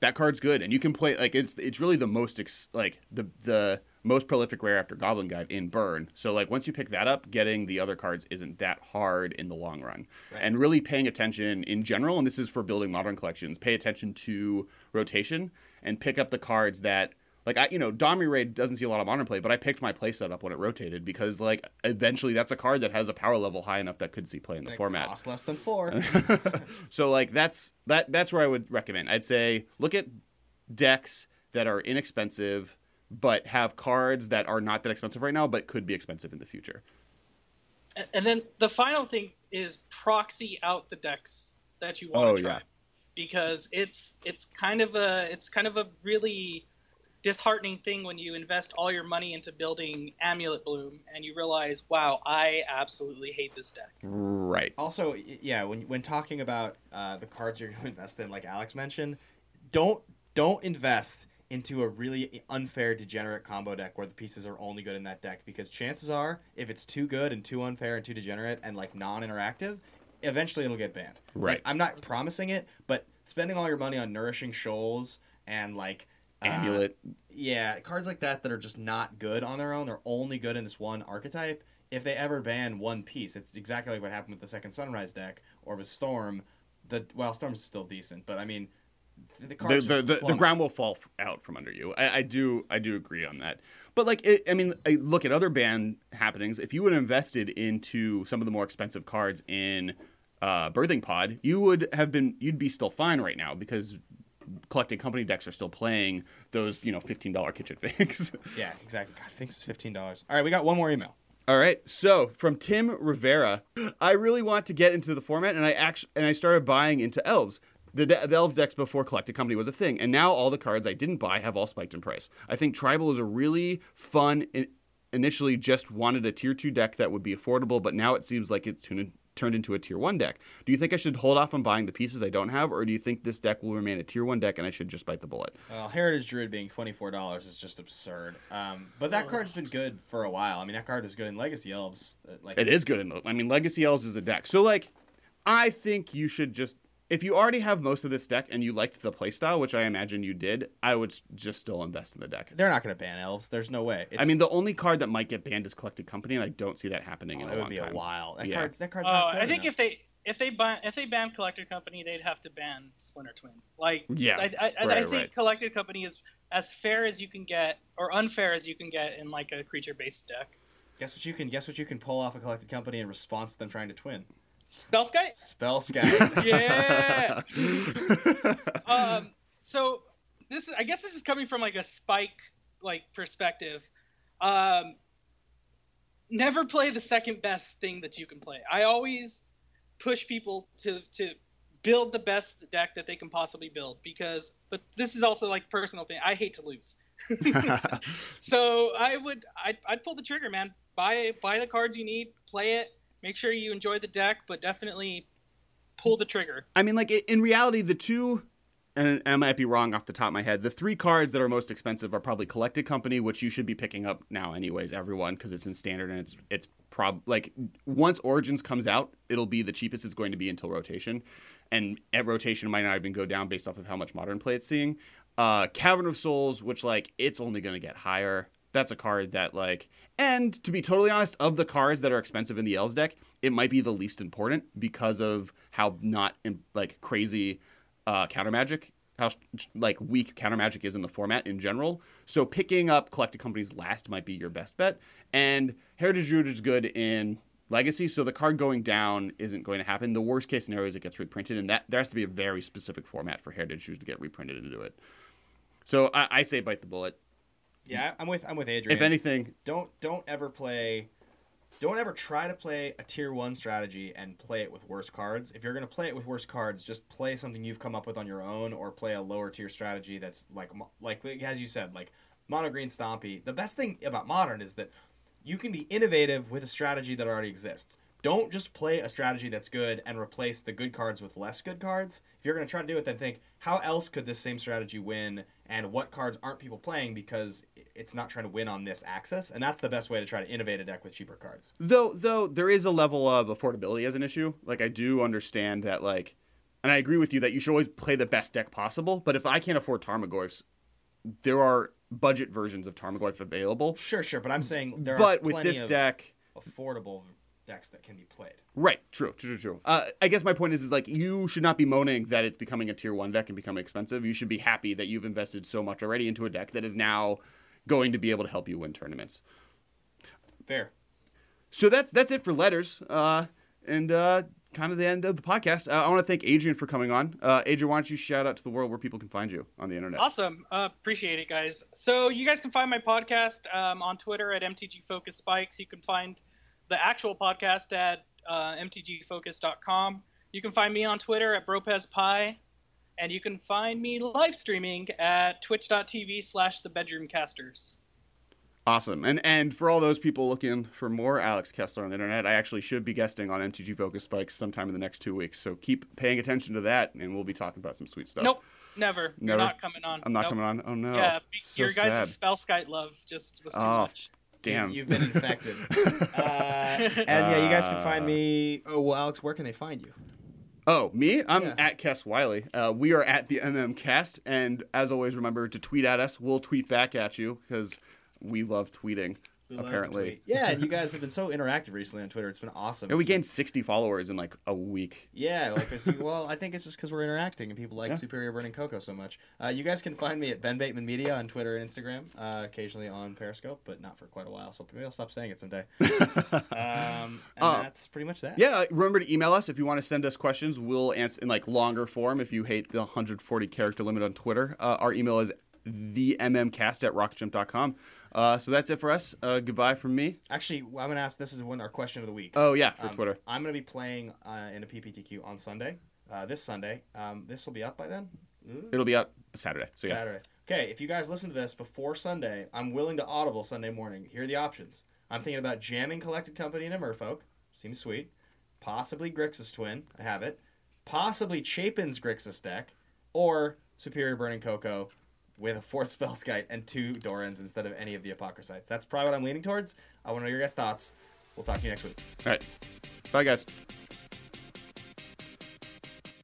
that card's good and you can play like it's really the most the most prolific rare after Goblin Guide in Burn. So like once you pick that up, getting the other cards isn't that hard in the long run. Right. And really paying attention in general, and this is for building Modern collections, pay attention to rotation and pick up the cards that like Domri Raid doesn't see a lot of Modern play, but I picked my play setup when it rotated because like eventually that's a card that has a power level high enough that could see play in the format. Costs less than 4. So like that's where I would recommend. I'd say look at decks that are inexpensive but have cards that are not that expensive right now, but could be expensive in the future. And then the final thing is proxy out the decks that you want to try, because it's kind of a really disheartening thing when you invest all your money into building Amulet Bloom and you realize, wow, I absolutely hate this deck. Right. Also, yeah, when talking about the cards you're going to invest in, like Alex mentioned, don't invest into a really unfair degenerate combo deck where the pieces are only good in that deck, because chances are, if it's too good and too unfair and too degenerate and like non-interactive, eventually it'll get banned. Right. Like, I'm not promising it, but spending all your money on Nourishing Shoals and like Amulet, yeah, cards like that that are just not good on their own, they're only good in this one archetype. If they ever ban one piece, it's exactly like what happened with the Second Sunrise deck or with Storm. Well, Storm's still decent, but I mean, the cards, the ground will fall out from under you. I do agree on that. But like, I look at other ban happenings. If you would have invested into some of the more expensive cards in Birthing Pod, you'd be still fine right now, because collecting company decks are still playing those, $15 kitchen finks. Yeah, exactly. God, finks is $15. All right, we got one more email. All right, so from Tim Rivera, I really want to get into the format, and I started buying into Elves. The Elves decks before Collected Company was a thing, and now all the cards I didn't buy have all spiked in price. I think Tribal is a really fun, initially just wanted a Tier 2 deck that would be affordable, but now it seems like it's turned into a Tier 1 deck. Do you think I should hold off on buying the pieces I don't have, or do you think this deck will remain a Tier 1 deck and I should just bite the bullet? Well, Heritage Druid being $24 is just absurd. But that card's been good for a while. I mean, that card is good in Legacy Elves. It is good in... Legacy Elves is a deck. So, I think you should just... If you already have most of this deck and you liked the playstyle, which I imagine you did, I would just still invest in the deck. They're not going to ban Elves. There's no way. It's... I mean, the only card that might get banned is Collected Company, and I don't see that happening in a long time. It would be a while. That card's not good enough. If they ban Collected Company, they'd have to ban Splinter Twin. I think Collected Company is as fair as you can get, or unfair as you can get, in a creature-based deck. Guess what you can pull off a Collected Company in response to them trying to twin. Spellskite. Yeah. So this is coming from a Spike perspective. Never play the second best thing that you can play. I always push people to build the best deck that they can possibly build, but this is also personal thing. I hate to lose. So I'd pull the trigger, man. Buy the cards you need, play it. Make sure you enjoy the deck, but definitely pull the trigger. I mean, in reality, the two, and I might be wrong off the top of my head, the three cards that are most expensive are probably Collected Company, which you should be picking up now anyways, everyone, because it's in Standard, and it's probably, once Origins comes out, it'll be the cheapest it's going to be until Rotation. And at Rotation, it might not even go down based off of how much Modern play it's seeing. Cavern of Souls, which, it's only going to get higher. That's a card that, and to be totally honest, of the cards that are expensive in the Elves deck, it might be the least important because of how not, crazy counter magic, how, weak counter magic is in the format in general. So picking up Collected Companies last might be your best bet. And Heritage Druid is good in Legacy, so the card going down isn't going to happen. The worst case scenario is it gets reprinted, and that there has to be a very specific format for Heritage Druid to get reprinted into it. So I say bite the bullet. Yeah, I'm with Adrian. If anything, don't ever try to play a Tier 1 strategy and play it with worse cards. If you're going to play it with worse cards, just play something you've come up with on your own, or play a lower tier strategy that's as you said, mono green stompy. The best thing about Modern is that you can be innovative with a strategy that already exists. Don't just play a strategy that's good and replace the good cards with less good cards. If you're going to try to do it, then think, how else could this same strategy win, and what cards aren't people playing because it's not trying to win on this axis? And that's the best way to try to innovate a deck with cheaper cards. Though there is a level of affordability as an issue. I do understand that, and I agree with you that you should always play the best deck possible. But if I can't afford Tarmogoyfs, there are budget versions of Tarmogoyf available. Sure, but I'm saying there are plenty with this deck affordable decks that can be played. Right. True. I guess my point is you should not be moaning that it's becoming a Tier 1 deck and becoming expensive. You should be happy that you've invested so much already into a deck that is now going to be able to help you win tournaments. Fair. So that's it for letters. Kind of the end of the podcast. I want to thank Adrian for coming on. Adrian, why don't you shout out to the world where people can find you on the internet? Awesome. Appreciate it, guys. So you guys can find my podcast on Twitter at MTG Focus Spikes. You can find the actual podcast at mtgfocus.com. You can find me on Twitter at BropezPie. And you can find me live streaming at twitch.tv/thebedroomcasters. Awesome. And for all those people looking for more Alex Kessler on the internet, I actually should be guesting on MTG Focus Spikes sometime in the next 2 weeks. So keep paying attention to that, and we'll be talking about some sweet stuff. Nope. Never. Never. You're not coming on. I'm not coming on? Oh, no. Yeah, so your guys' Spellskite love just was too much. Damn. You've been infected. And yeah, you guys can find me. Oh, well, Alex, where can they find you? Oh, me? I'm at Kess Wiley. We are at the MMCast. And as always, remember to tweet at us. We'll tweet back at you because we love tweeting, apparently. Yeah, and you guys have been so interactive recently on Twitter. It's been awesome. And we gained 60 followers in like a week. Yeah, like well, I think it's just because we're interacting and people like Superior Burning Cocoa so much. You guys can find me at Ben Bateman Media on Twitter and Instagram, occasionally on Periscope, but not for quite a while, so maybe I'll stop saying it someday. And that's pretty much that. Yeah, remember to email us if you want to send us questions. We'll answer in like longer form if you hate the 140 character limit on Twitter. Our email is themmcast@rocketjump.com. So that's it for us. Goodbye from me. Actually, I'm going to ask, this is our question of the week. Oh, yeah, for Twitter. I'm going to be playing in a PPTQ on Sunday, this Sunday. This will be up by then? Ooh. It'll be up Saturday. So Saturday. Yeah. Okay, if you guys listen to this before Sunday, I'm willing to audible Sunday morning. Here are the options. I'm thinking about jamming Collected Company into Merfolk. Seems sweet. Possibly Grixis Twin. I have it. Possibly Chapin's Grixis deck. Or Superior Burning Cocoa with a 4th Spellskite and 2 Dorans instead of any of the Apocryphites. That's probably what I'm leaning towards. I want to know your guys' thoughts. We'll talk to you next week. All right. Bye, guys.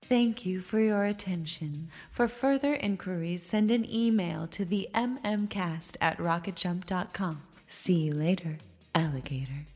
Thank you for your attention. For further inquiries, send an email to themmcast@rocketjump.com. See you later, alligator.